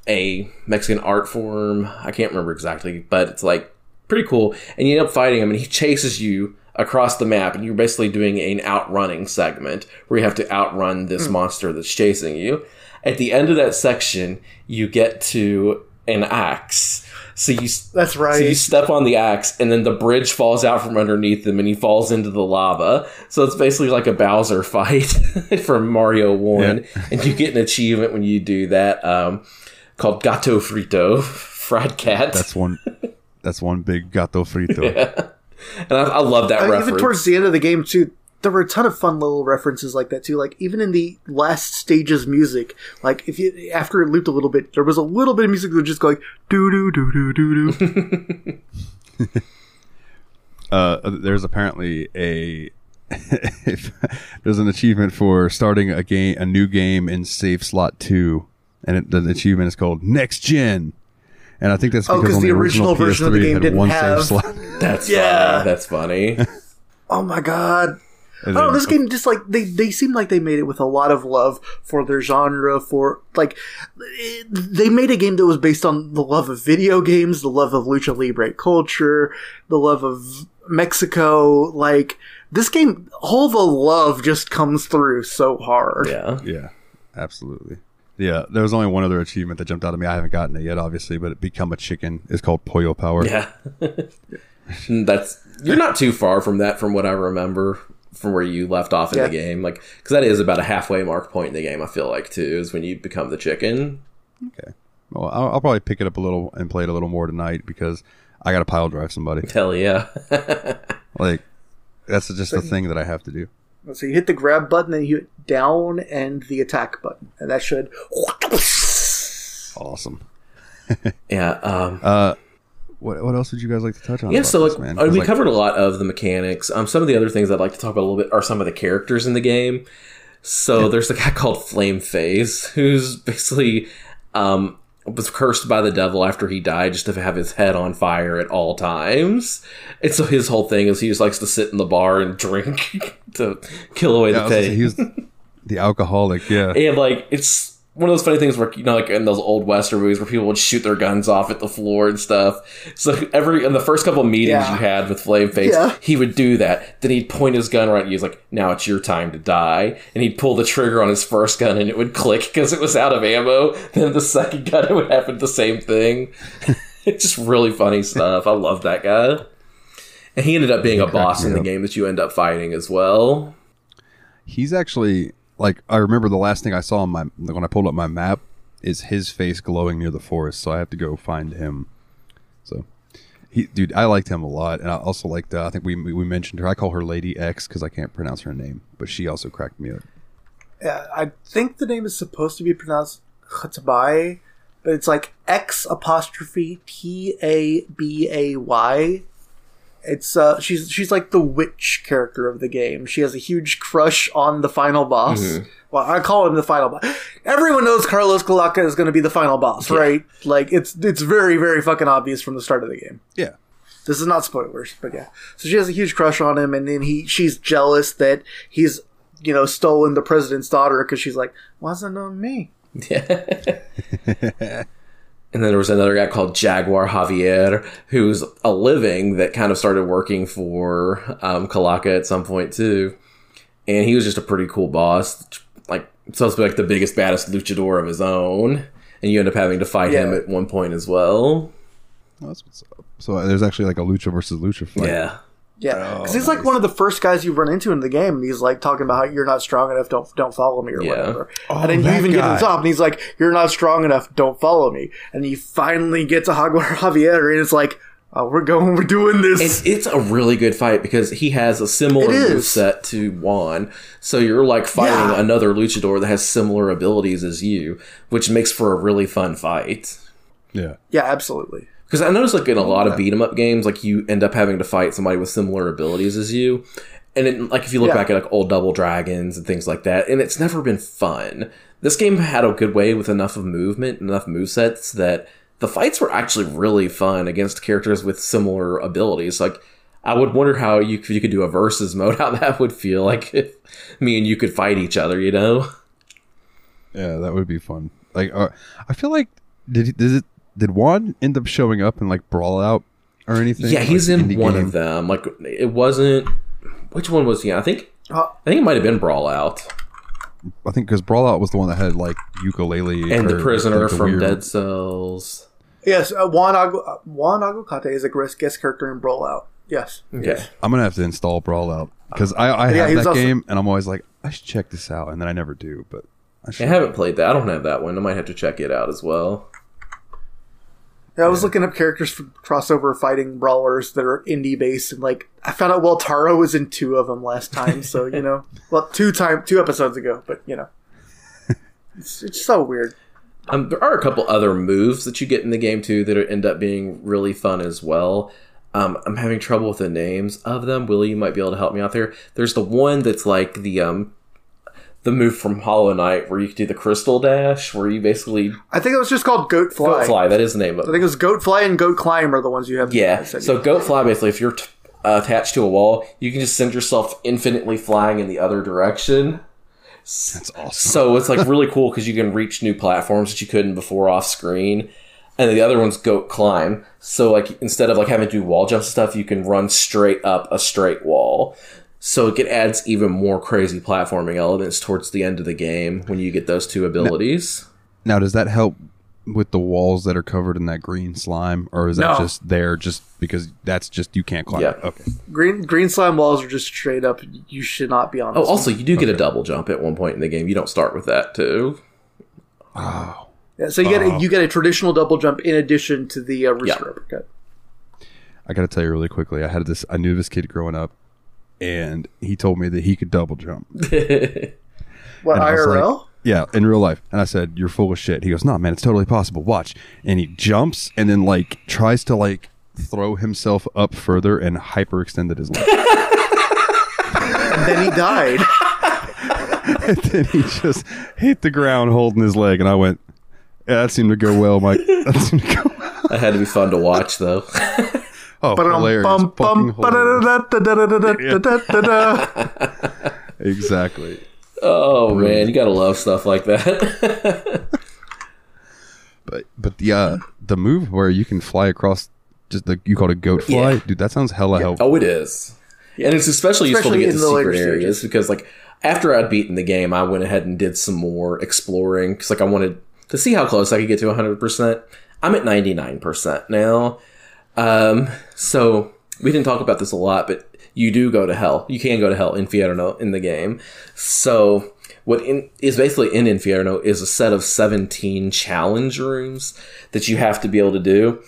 a Mexican art form. I can't remember exactly, but it's like pretty cool. And you end up fighting him, and he chases you across the map, and you're basically doing an outrunning segment where you have to outrun this mm. monster that's chasing you. At the end of that section, you get to an axe. So you that's right. So you step on the axe, and then the bridge falls out from underneath him, and he falls into the lava. So it's basically like a Bowser fight from Mario one, yeah. And you get an achievement when you do that um, called Gato Frito, fried cat. That's one. That's one big Gato Frito. Yeah. And I, I love that I mean, reference. Even towards the end of the game, too, there were a ton of fun little references like that, too. Like, even in the last stage's music, like, if you after it looped a little bit, there was a little bit of music that was just going, do-do-do-do-do-do. uh, there's apparently a... there's an achievement for starting a game, a new game in Save Slot two, and it, the achievement is called Next Gen. And I think that's because oh, only the original, original version of the game didn't one have. Save slot. That's yeah. funny. That's funny. Oh my god! I don't know, this game just like they they seem like they made it with a lot of love for their genre. For like, it, they made a game that was based on the love of video games, the love of lucha libre culture, the love of Mexico. Like this game, all the love just comes through so hard. Yeah. Yeah. Absolutely. Yeah, there was only one other achievement that jumped out at me. I haven't gotten it yet, obviously, but it Become a Chicken is called Pollo Power. Yeah. That's you're not too far from that from what I remember from where you left off in yeah. the game. Like, because that is about a halfway mark point in the game, I feel like, too, is when you become the chicken. Okay. Well, I'll, I'll probably pick it up a little and play it a little more tonight because I got to pile drive somebody. Hell yeah. Like, that's just the thing that I have to do. So you hit the grab button and you hit down and the attack button. And that should... Awesome. yeah. Um, uh, what what else would you guys like to touch on? Yeah, so like, this, man? we like, covered a lot of the mechanics. Um, some of the other things I'd like to talk about a little bit are some of the characters in the game. So yeah. there's a guy called Flame Phase who's basically... Um, was cursed by the devil after he died just to have his head on fire at all times. And so his whole thing is he just likes to sit in the bar and drink to kill away yeah, the pain. He's the alcoholic, yeah. And, like, it's one of those funny things where, you know, like in those old Western movies where people would shoot their guns off at the floor and stuff. So every in the first couple of meetings yeah. you had with Flame Face, yeah. he would do that. Then he'd point his gun right at you. He's like, now it's your time to die. And he'd pull the trigger on his first gun and it would click because it was out of ammo. Then the second gun, it would happen the same thing. It's just really funny stuff. I love that guy. And he ended up being a boss in the game that you end up fighting as well. He's actually... Like, I remember the last thing I saw on my when I pulled up my map is his face glowing near the forest, so I have to go find him. So, he, dude, I liked him a lot, and I also liked, uh, I think we we mentioned her. I call her Lady X because I can't pronounce her name, but she also cracked me up. Yeah, I think the name is supposed to be pronounced Khatabay, but it's like X apostrophe T A B A Y. It's uh, she's she's like the witch character of the game. She has a huge crush on the final boss. Mm-hmm. Well, I call him the final boss. Everyone knows Carlos Calaca is going to be the final boss, yeah. right? Like it's it's very very fucking obvious from the start of the game. Yeah, this is not spoilers, but yeah. So she has a huge crush on him, and then he she's jealous that he's you know stolen the president's daughter because she's like wasn't on me. Yeah. And then there was another guy called Jaguar Javier, who's a living that kind of started working for um, Calaca at some point, too. And he was just a pretty cool boss. Like, supposed to be like the biggest, baddest luchador of his own. And you end up having to fight yeah. him at one point as well. Oh, that's what's up. So there's actually like a lucha versus lucha fight. Yeah. Yeah, because oh, he's like nice. One of the first guys you run into in the game, and he's like talking about how you're not strong enough, don't don't follow me or yeah. whatever. Oh, and then you even guy. Get to the top, and he's like, you're not strong enough, don't follow me. And you finally get to Jaguar Javier, and it's like, oh, we're going, we're doing this. And it's a really good fight because he has a similar moveset to Juan, so you're like fighting yeah. another luchador that has similar abilities as you, which makes for a really fun fight. Yeah, yeah, absolutely. Because I noticed, like, in a lot of beat-em-up games, like, you end up having to fight somebody with similar abilities as you. And, it, like, if you look yeah. back at, like, old Double Dragons and things like that, and it's never been fun. This game had a good way with enough of movement, enough movesets, that the fights were actually really fun against characters with similar abilities. Like, I would wonder how you, you could do a versus mode, how that would feel like if me and you could fight each other, you know? Yeah, that would be fun. Like, uh, I feel like... Did, did it... Did Juan end up showing up in, like, Brawlout or anything? Yeah, he's like, in one game? Of them. Like, it wasn't... Which one was he? I think I think it might have been Brawlout. I think because Brawlout was the one that had, like, ukulele. And or, the prisoner like, the from weird... Dead Cells. Yes, uh, Juan Agu- Juan Aguacate is a guest character in Brawlout. Yes. Okay. Yes. I'm going to have to install Brawlout. Because I, I yeah, have that also... game, and I'm always like, I should check this out. And then I never do, but I should. I haven't played that. I don't have that one. I might have to check it out as well. I was yeah. looking up characters for crossover fighting brawlers that are indie based, and like I found out Weltaro was in two of them last time. So you know, well, two time two episodes ago, but you know, it's, it's so weird. Um, there are a couple other moves that you get in the game too that end up being really fun as well. Um, I'm having trouble with the names of them. Willie, you might be able to help me out there. There's the one that's like the um. the move from Hollow Knight where you could do the crystal dash where you basically... I think it was just called Goat Fly. Goat Fly, that is the name of it. I think it was Goat Fly and Goat Climb are the ones you have. Yeah, so Goat Fly basically, if you're t- uh, attached to a wall, you can just send yourself infinitely flying in the other direction. That's awesome. So it's like really cool because you can reach new platforms that you couldn't before off screen. And the other one's Goat Climb. So like instead of like having to do wall jumps and stuff, you can run straight up a straight wall. So it adds even more crazy platforming elements towards the end of the game when you get those two abilities. Now, now does that help with the walls that are covered in that green slime, or is no. that just there just because that's just you can't climb? Yeah. Okay. Green green slime walls are just straight up. You should not be on. Oh, also one. You do get okay. a double jump at one point in the game. You don't start with that too. Oh. Yeah, so you oh. get a, you get a traditional double jump in addition to the uh, rooster yeah. uppercut. I got to tell you really quickly. I had this. I knew this kid growing up. And he told me that he could double jump. What, I R L? Like, yeah, in real life. And I said, "You're full of shit." He goes, "No, nah, man, it's totally possible. Watch." And he jumps and then like tries to like throw himself up further and hyperextended his leg. And then he died. And then he just hit the ground holding his leg. And I went, "Yeah, that seemed to go well, Mike. That seemed to go well." That had to be fun to watch, though. Oh, hilarious. Bum, bum, hilarious. Exactly. Oh, man. You got to love stuff like that. but but the uh, the move where you can fly across, just the, you call it a goat fly? Yeah. Dude, that sounds hella yeah. helpful. Oh, it is. And it's especially, especially useful to get to secret areas because, like, after I'd beaten the game, I went ahead and did some more exploring because, like, I wanted to see how close I could get to one hundred percent. I'm at ninety-nine percent now. Um, so we didn't talk about this a lot, but you do go to hell. You can go to hell, Infierno, in the game. So what in, is basically in Infierno is a set of seventeen challenge rooms that you have to be able to do.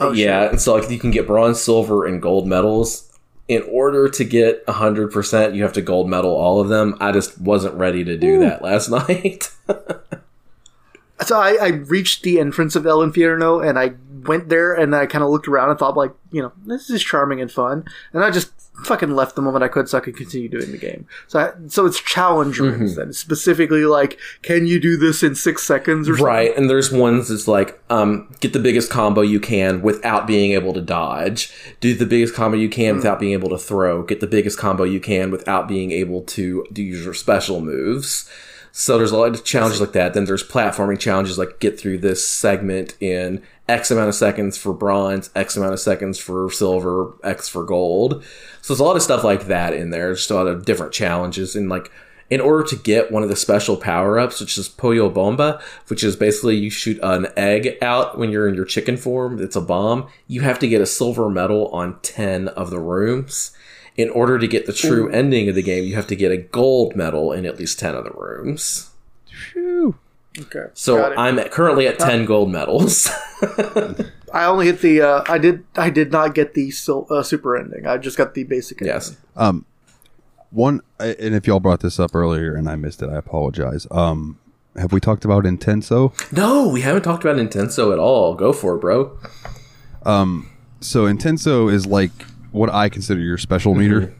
Oh, yeah. Sure. And so like you can get bronze, silver, and gold medals. In order to get one hundred percent, you have to gold medal all of them. I just wasn't ready to do Ooh. that last night. So I, I reached the entrance of El Infierno, and I went there, and I kind of looked around and thought, like, you know, this is charming and fun. And I just fucking left the moment I could so I could continue doing the game. So I, so it's challenge rooms, mm-hmm. then. Specifically, like, can you do this in six seconds or right, something? Right, and there's ones that's like, um, get the biggest combo you can without being able to dodge. Do the biggest combo you can mm-hmm. without being able to throw. Get the biggest combo you can without being able to do your special moves. So there's a lot of challenges like that. Then there's platforming challenges like get through this segment in X amount of seconds for bronze, X amount of seconds for silver, X for gold. So there's a lot of stuff like that in there. Just a lot of different challenges. And like in order to get one of the special power-ups, which is Pollo Bomba, which is basically you shoot an egg out when you're in your chicken form. It's a bomb. You have to get a silver medal on ten of the rooms. In order to get the true Ooh. ending of the game, you have to get a gold medal in at least ten of the rooms. Phew. Okay. So I'm at, currently at ten gold medals. I only hit the. Uh, I did. I did not get the sil- uh, super ending. I just got the basic. Ending. Yes. Um. One, and if y'all brought this up earlier and I missed it, I apologize. Um. Have we talked about Intenso? No, we haven't talked about Intenso at all. Go for it, bro. Um, so Intenso is like what I consider your special mm-hmm. meter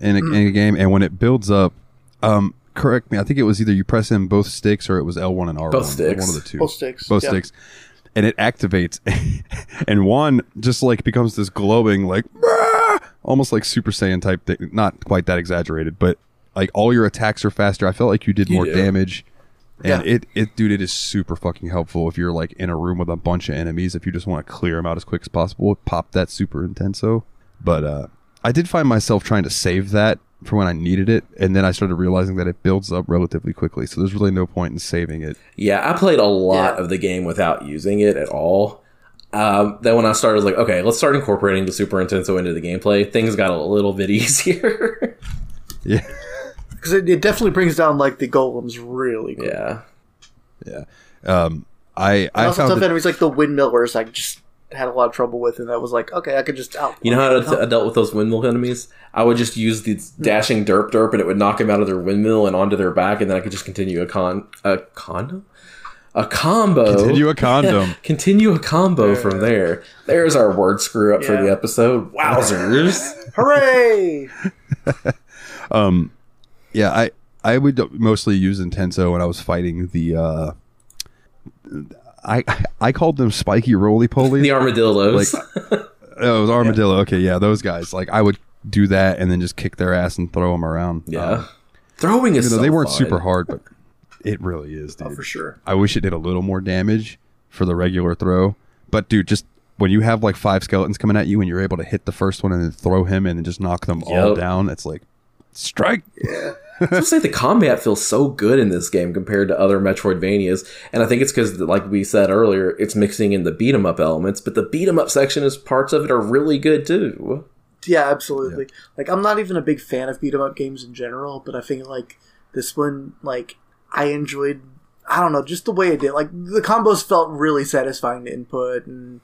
in a, in a game, and when it builds up, um, correct me, I think it was either you press in both sticks or it was L one and R one. Both sticks. One of the two. Both sticks. Both yeah. sticks. And it activates, and one just like becomes this glowing, like almost like Super Saiyan type thing. Not quite that exaggerated, but like all your attacks are faster. I felt like you did you more do. damage. And yeah. it, it, dude, it is super fucking helpful if you're like in a room with a bunch of enemies. If you just want to clear them out as quick as possible, pop that Super Intenso. But uh, I did find myself trying to save that for when I needed it. And then I started realizing that it builds up relatively quickly. So there's really no point in saving it. Yeah, I played a lot yeah. of the game without using it at all. Um, then when I started, I was like, okay, let's start incorporating the Super Intenso into the gameplay. Things got a little bit easier. yeah. Because it, it definitely brings down like the golems really quick. Yeah, yeah. Um, I I also found tough enemies like the windmillers. I just had a lot of trouble with, and that was like, okay, I could just out. You know how I t- I dealt with those windmill enemies? I would just use the dashing derp derp, and it would knock them out of their windmill and onto their back, and then I could just continue a con a condom a combo continue a condom continue a combo there. From there. There's our word screw up yeah. for the episode. Wowzers! Hooray! um. Yeah, I, I would mostly use Intenso when I was fighting the, uh, I I called them spiky roly-polies. The armadillos. Like, oh, it was armadillo. Yeah. Okay, yeah, those guys. Like, I would do that and then just kick their ass and throw them around. Yeah. Um, Throwing is so They weren't fun. super hard, but it really is, dude. Oh, for sure. I wish it did a little more damage for the regular throw. But, dude, just when you have, like, five skeletons coming at you and you're able to hit the first one and then throw him and then just knock them yep. all down, it's like, strike. Yeah. I was gonna say the combat feels so good in this game compared to other Metroidvanias, and I think it's because, like we said earlier, it's mixing in the beat 'em up elements, but the beat 'em up section is parts of it are really good too. Yeah, absolutely. Yeah. Like, I'm not even a big fan of beat 'em up games in general, but I think like this one, like I enjoyed. I don't know, just the way it did. Like the combos felt really satisfying to input, and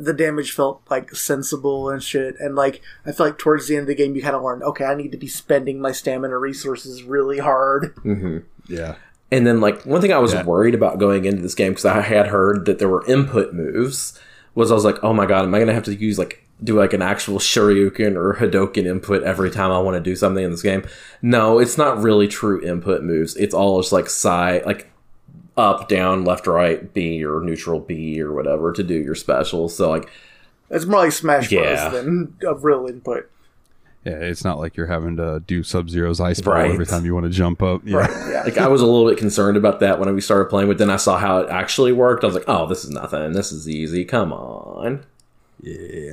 the damage felt, like, sensible and shit. And, like, I feel like towards the end of the game, you kind of learned, okay, I need to be spending my stamina resources really hard. Mm-hmm. Yeah. And then, like, one thing I was yeah. worried about going into this game, because I had heard that there were input moves, was I was like, oh, my God, am I going to have to use, like, do, like, an actual Shoryuken or Hadouken input every time I want to do something in this game? No, it's not really true input moves. It's all just, like, side, like, up, down, left, right, B or neutral B or whatever to do your special. So like, it's more like Smash Bros. Yeah. than a real input. Yeah, it's not like you're having to do Sub-Zero's ice ball right. every time you want to jump up. Yeah. Right. Yeah. Like I was a little bit concerned about that when we started playing, but then I saw how it actually worked. I was like, oh, this is nothing. This is easy. Come on. Yeah.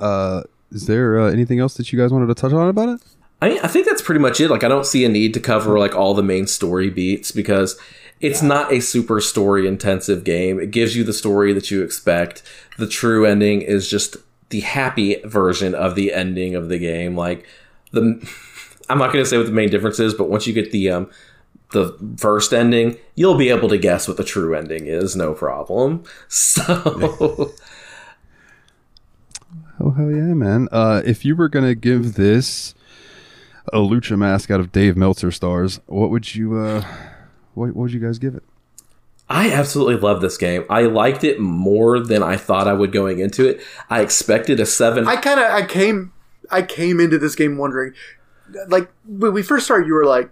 Uh, is there uh, anything else that you guys wanted to touch on about it? I mean, I think that's pretty much it. Like, I don't see a need to cover like all the main story beats because it's yeah. not a super story-intensive game. It gives you the story that you expect. The true ending is just the happy version of the ending of the game. Like the, I'm not going to say what the main difference is, but once you get the um, the first ending, you'll be able to guess what the true ending is, no problem. So, oh hell yeah, man! Uh, if you were going to give this a lucha mask out of Dave Meltzer stars, what would you? Uh... What would you guys give it? I absolutely love this game. I liked it more than I thought I would going into it. I expected a seven. I kind of I came I came into this game wondering, like when we first started, you were like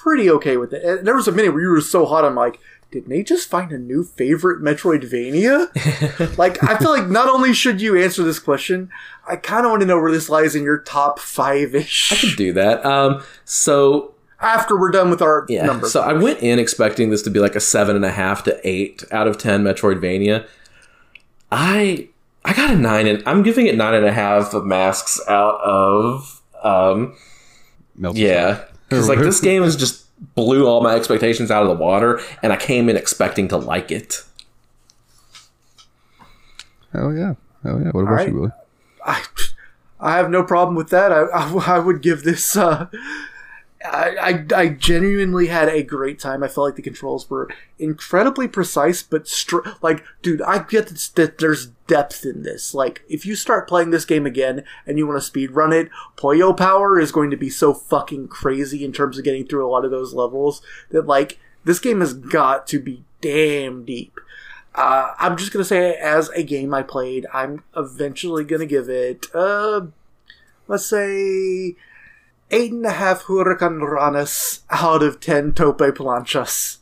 pretty okay with it. And there was a minute where you were so hot. I'm like, did Nate just find a new favorite Metroidvania? Like, I feel like not only should you answer this question, I kind of want to know where this lies in your top five ish. I can do that. Um, so. After we're done with our yeah. numbers. So I went in expecting this to be like a seven and a half to eight out of ten Metroidvania. I I got a nine, and I'm giving it nine and a half of masks out of um, Meltzer. Yeah, because like this game is just blew all my expectations out of the water, and I came in expecting to like it. Oh yeah, oh yeah. What about right. you, Willie? I I have no problem with that. I I, I would give this. Uh, I, I, I genuinely had a great time. I felt like the controls were incredibly precise, but str- like, dude, I get that there's depth in this. Like, if you start playing this game again and you want to speedrun it, Puyo Power is going to be so fucking crazy in terms of getting through a lot of those levels that, like, this game has got to be damn deep. Uh, I'm just going to say, as a game I played, I'm eventually going to give it, uh, let's say, eight and a half Huracan Ranas out of ten Tope Planchas.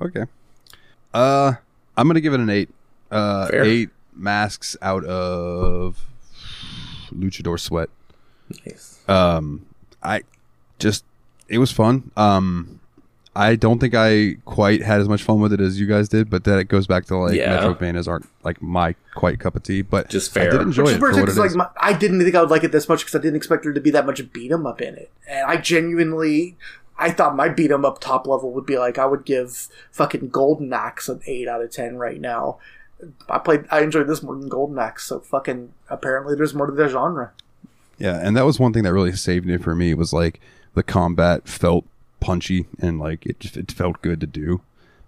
Okay. Uh, I'm going to give it an eight. Uh, Fair. Eight masks out of Luchador Sweat. Nice. Um, I just, it was fun. Um, I don't think I quite had as much fun with it as you guys did, but that it goes back to like yeah. Metroidvanias aren't like my quite cup of tea, but just fair. I did enjoy Which it. For what it like is. My, I didn't think I would like it this much because I didn't expect there to be that much beat 'em up in it, and I genuinely, I thought my beat 'em up top level would be like I would give fucking Golden Axe an eight out of ten right now. I played, I enjoyed this more than Golden Axe, so fucking apparently there's more to the genre. Yeah, and that was one thing that really saved it for me was like the combat felt punchy and like it just it felt good to do,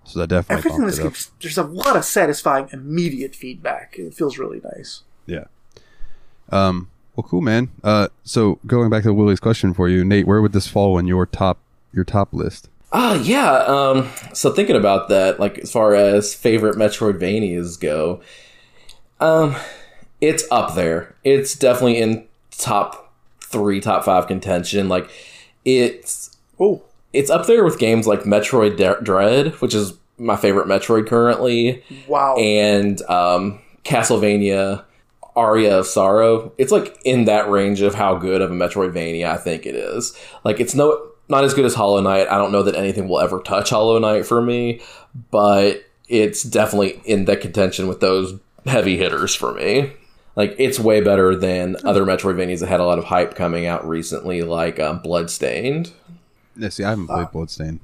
so that definitely everything bumped it keeps, up. There's a lot of satisfying immediate feedback. It feels really nice. Yeah. Um well, cool, man. Uh so going back to Willie's question for you, Nate, where would this fall in your top your top list? Ah, uh, yeah. Um so thinking about that, like as far as favorite Metroidvanias go, um it's up there. It's definitely in top three, top five contention. Like it's oh It's up there with games like Metroid De- Dread, which is my favorite Metroid currently. Wow. And um, Castlevania, Aria of Sorrow. It's like in that range of how good of a Metroidvania I think it is. Like it's no not as good as Hollow Knight. I don't know that anything will ever touch Hollow Knight for me, but it's definitely in the contention with those heavy hitters for me. Like it's way better than other Metroidvanias that had a lot of hype coming out recently, like um, Bloodstained. Yeah, see, I haven't played uh, Bloodstained.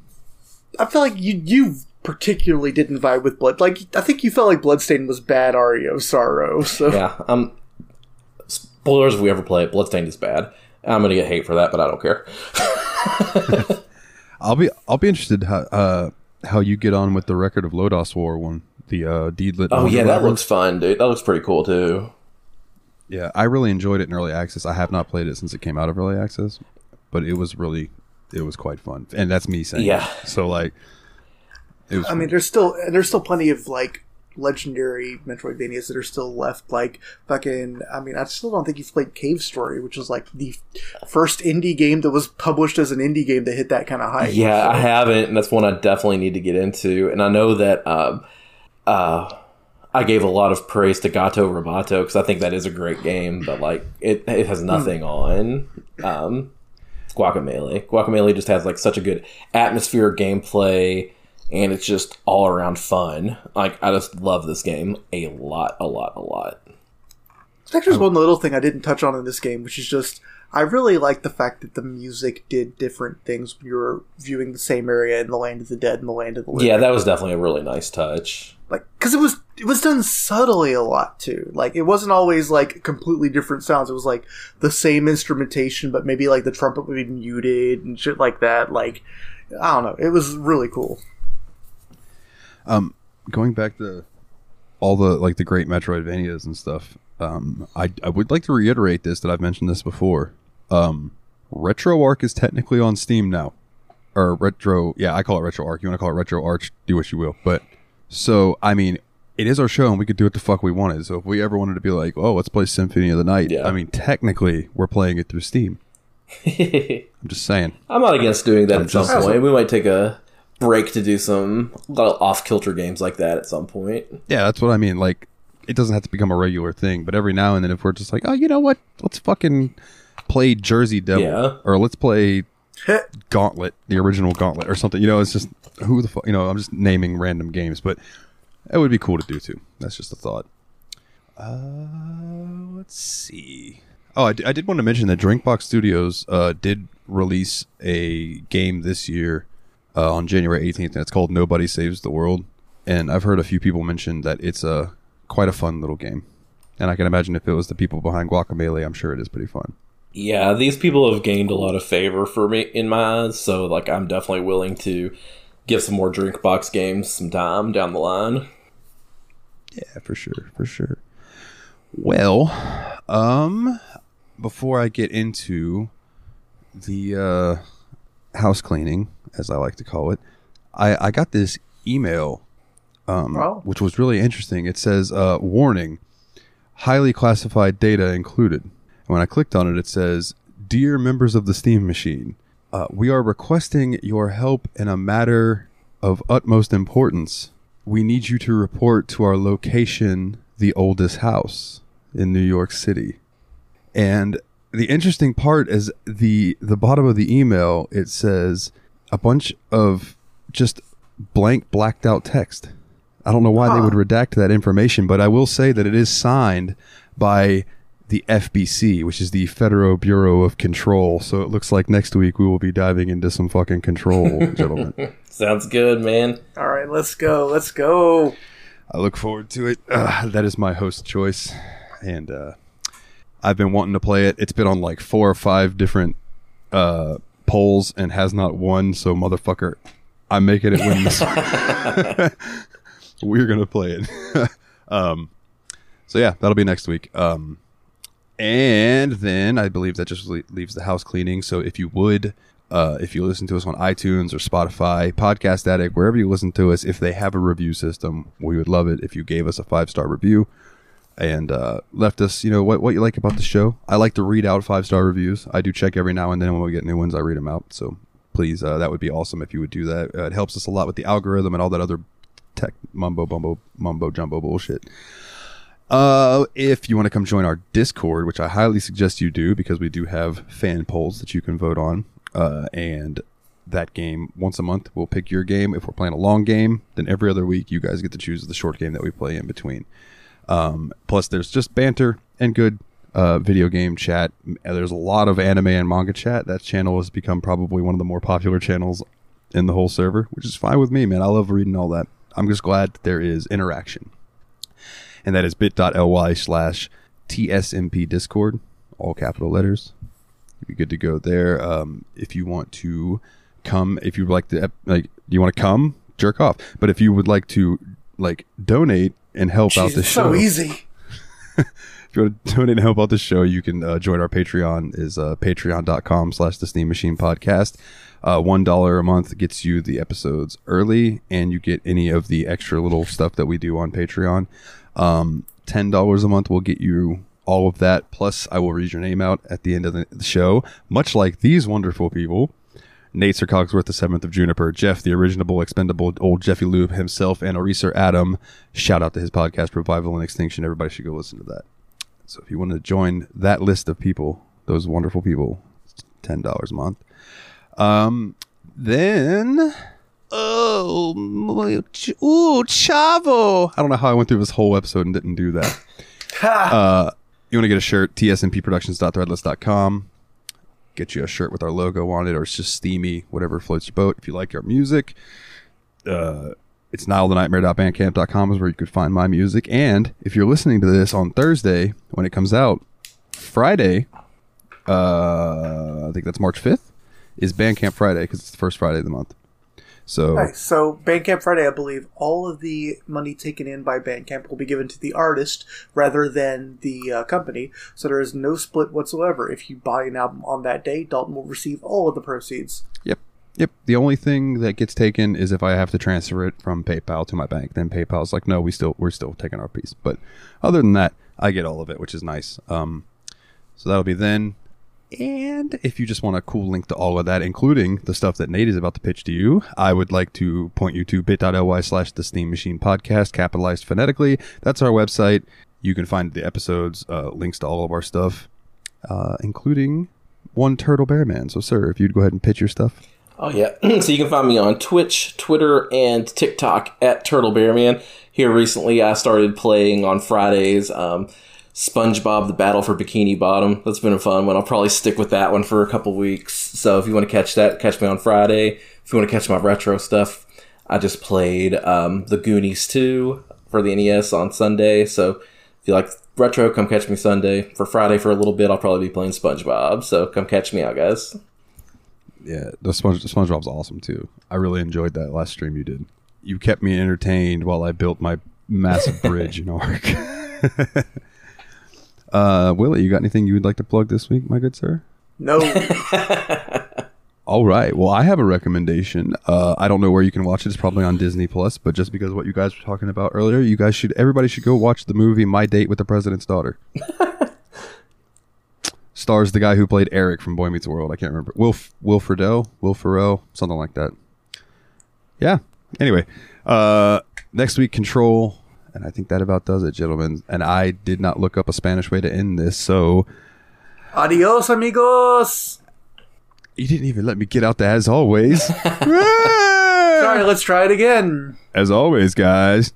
I feel like you you particularly didn't vibe with Blood. Like, I think you felt like Bloodstained was bad Aria of Sorrow. So. Yeah, um, spoilers if we ever play it, Bloodstained is bad. I'm going to get hate for that, but I don't care. I'll be I'll be interested how uh, how you get on with the Record of Lodoss War one, the uh, Deedlit. Oh, yeah, that looks fun, dude. That looks pretty cool, too. Yeah, I really enjoyed it in Early Access. I have not played it since it came out of Early Access, but it was really... It was quite fun, and that's me saying. Yeah. It. So like, it was I fun. mean, there's still there's still plenty of like legendary Metroidvanias that are still left. Like fucking, I mean, I still don't think you've played Cave Story, which is like the first indie game that was published as an indie game that hit that kind of hype. Yeah, so. I haven't, and that's one I definitely need to get into. And I know that um, uh, I gave a lot of praise to Gato Roboto because I think that is a great game, but like it it has nothing on. Um, Guacamelee. Guacamelee just has like such a good atmosphere, gameplay, and it's just all around fun. Like I just love this game a lot, a lot, a lot. There's actually one little thing I didn't touch on in this game, which is just I really like the fact that the music did different things when you were viewing the same area in the Land of the Dead and the Land of the Living. Yeah, that was definitely a really nice touch. Like, because it was it was done subtly a lot too. Like, it wasn't always like completely different sounds. It was like the same instrumentation, but maybe like the trumpet would be muted and shit like that. Like, I don't know. It was really cool. Um, going back to all the like the great Metroidvanias and stuff. Um, I I would like to reiterate this that I've mentioned this before. Um, RetroArch is technically on Steam now, or Retro. Yeah, I call it RetroArch. You want to call it RetroArch? Do what you will, but. So, I mean, it is our show and we could do what the fuck we wanted. So if we ever wanted to be like, oh, let's play Symphony of the Night. Yeah. I mean, technically, we're playing it through Steam. I'm just saying. I'm not against doing that I'm at some point. Like, we might take a break to do some little off-kilter games like that at some point. Yeah, that's what I mean. Like, it doesn't have to become a regular thing. But every now and then, if we're just like, oh, you know what? Let's fucking play Jersey Devil. Yeah. Or let's play... Gauntlet, the original Gauntlet or something, you know, it's just who the fuck, you know, I'm just naming random games, but it would be cool to do too. That's just a thought. Uh, let's see. Oh, I, d- I did want to mention that Drinkbox Studios uh, did release a game this year uh, on January eighteenth, and it's called Nobody Saves the World, and I've heard a few people mention that it's a, quite a fun little game, and I can imagine if it was the people behind Guacamelee, I'm sure it is pretty fun. Yeah, these people have gained a lot of favor for me in my eyes, so like I'm definitely willing to give some more Drinkbox games some time down the line. Yeah, for sure, for sure. Well, um, before I get into the uh, house cleaning, as I like to call it, I, I got this email um, oh. which was really interesting. It says, uh, warning, highly classified data included. And when I clicked on it, it says, dear members of the Steam Machine, uh, we are requesting your help in a matter of utmost importance. We need you to report to our location, the oldest house in New York City. And the interesting part is the the bottom of the email, it says a bunch of just blank blacked out text. I don't know why huh. they would redact that information, but I will say that it is signed by the F B C, which is the Federal Bureau of Control. So it looks like next week we will be diving into some fucking Control, gentlemen. Sounds good, man. All right, let's go. Let's go. I look forward to it. Uh, that is my host choice. And uh, I've been wanting to play it. It's been on like four or five different uh, polls and has not won. So, motherfucker, I'm making it win this one. We're going to play it. um, so, yeah, that'll be next week. Um, and then I believe that just le- leaves the house cleaning. So, if you would... Uh, if you listen to us on iTunes or Spotify, Podcast Addict, wherever you listen to us, if they have a review system, we would love it if you gave us a five-star review and uh, left us, you know, what, what you like about the show. I like to read out five-star reviews. I do check every now and then when we get new ones, I read them out. So please, uh, that would be awesome if you would do that. Uh, it helps us a lot with the algorithm and all that other tech mumbo bumbo mumbo jumbo bullshit. Uh, if you want to come join our Discord, which I highly suggest you do because we do have fan polls that you can vote on. Uh, and that game once a month, we'll pick your game. If we're playing a long game, then every other week you guys get to choose the short game that we play in between. Um, plus there's just banter and good uh, video game chat. There's a lot of anime and manga chat. That channel has become probably one of the more popular channels in the whole server, which is fine with me, man. I love reading all that. I'm just glad that there is interaction. And that is bit.ly slash TSMP Discord, all capital letters. You'd be good to go there. Um, if you want to come, if you would like to, like, you want to come, jerk off. But if you would like to, like, donate and help Jeez, out the show, so easy. If you want to donate and help out the show, you can uh, join our Patreon. Is uh, patreon.com slash the Steam Machine Podcast. Uh, one dollar a month gets you the episodes early, and you get any of the extra little stuff that we do on Patreon. Um, ten dollars a month will get you all of that, plus I will read your name out at the end of the show, much like these wonderful people. Nate Sir Cogsworth, the seventh of Juniper, Jeff, the original expendable old Jeffy Lube himself, and Ariser Adam. Shout out to his podcast, Revival and Extinction. Everybody should go listen to that. So if you want to join that list of people, those wonderful people, ten dollars a month. Um, then... Oh, ooh, Chavo. I don't know how I went through this whole episode and didn't do that. uh... You want to get a shirt, t s m p productions dot threadless dot com. Get you a shirt with our logo on it, or it's just steamy, whatever floats your boat. If you like our music, uh, it's nile the nightmare dot bandcamp dot com is where you could find my music. And if you're listening to this on Thursday, when it comes out, Friday, uh, I think that's March fifth, is Bandcamp Friday because it's the first Friday of the month. So, nice. So Bandcamp Friday, I believe all of the money taken in by Bandcamp will be given to the artist rather than the uh, company. So there is no split whatsoever. If you buy an album on that day, Dalton will receive all of the proceeds. Yep. Yep. The only thing that gets taken is if I have to transfer it from PayPal to my bank. Then PayPal's like, no, we still, we're still taking our piece. But other than that, I get all of it, which is nice. Um, so that'll be then. And if you just want a cool link to all of that, including the stuff that Nate is about to pitch to you, I would like to point you to bit.ly slash the Steam Machine Podcast, capitalized phonetically. That's our website. You can find the episodes, uh, links to all of our stuff, uh, including one Turtle Bear Man. So, sir, if you'd go ahead and pitch your stuff. Oh, yeah. So you can find me on Twitch, Twitter, and TikTok at Turtle Bear Man. Here recently, I started playing on Fridays. Um, SpongeBob, The Battle for Bikini Bottom. That's been a fun one. I'll probably stick with that one for a couple weeks. So if you want to catch that, catch me on Friday. If you want to catch my retro stuff, I just played um, The Goonies two for the N E S on Sunday. So if you like retro, come catch me Sunday. For Friday for a little bit, I'll probably be playing SpongeBob. So come catch me out, guys. Yeah, the Sponge- SpongeBob's awesome, too. I really enjoyed that last stream you did. You kept me entertained while I built my massive bridge in Ark. Uh, Willie, you got anything you would like to plug this week, my good sir? No. All right. Well, I have a recommendation. Uh, I don't know where you can watch it. It's probably on Disney Plus, but just because of what you guys were talking about earlier, you guys should, everybody should go watch the movie My Date with the President's Daughter. Stars the guy who played Eric from Boy Meets World. I can't remember. Will Will Friedle, Will Ferrell, something like that. Yeah. Anyway, uh, next week, Control. And I think that about does it, gentlemen. And I did not look up a Spanish way to end this, so... Adios, amigos! You didn't even let me get out the as always. Sorry, let's try it again. As always, guys.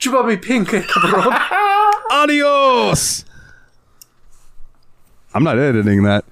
Chupa mi pinche, cabrón. Adios! I'm not editing that.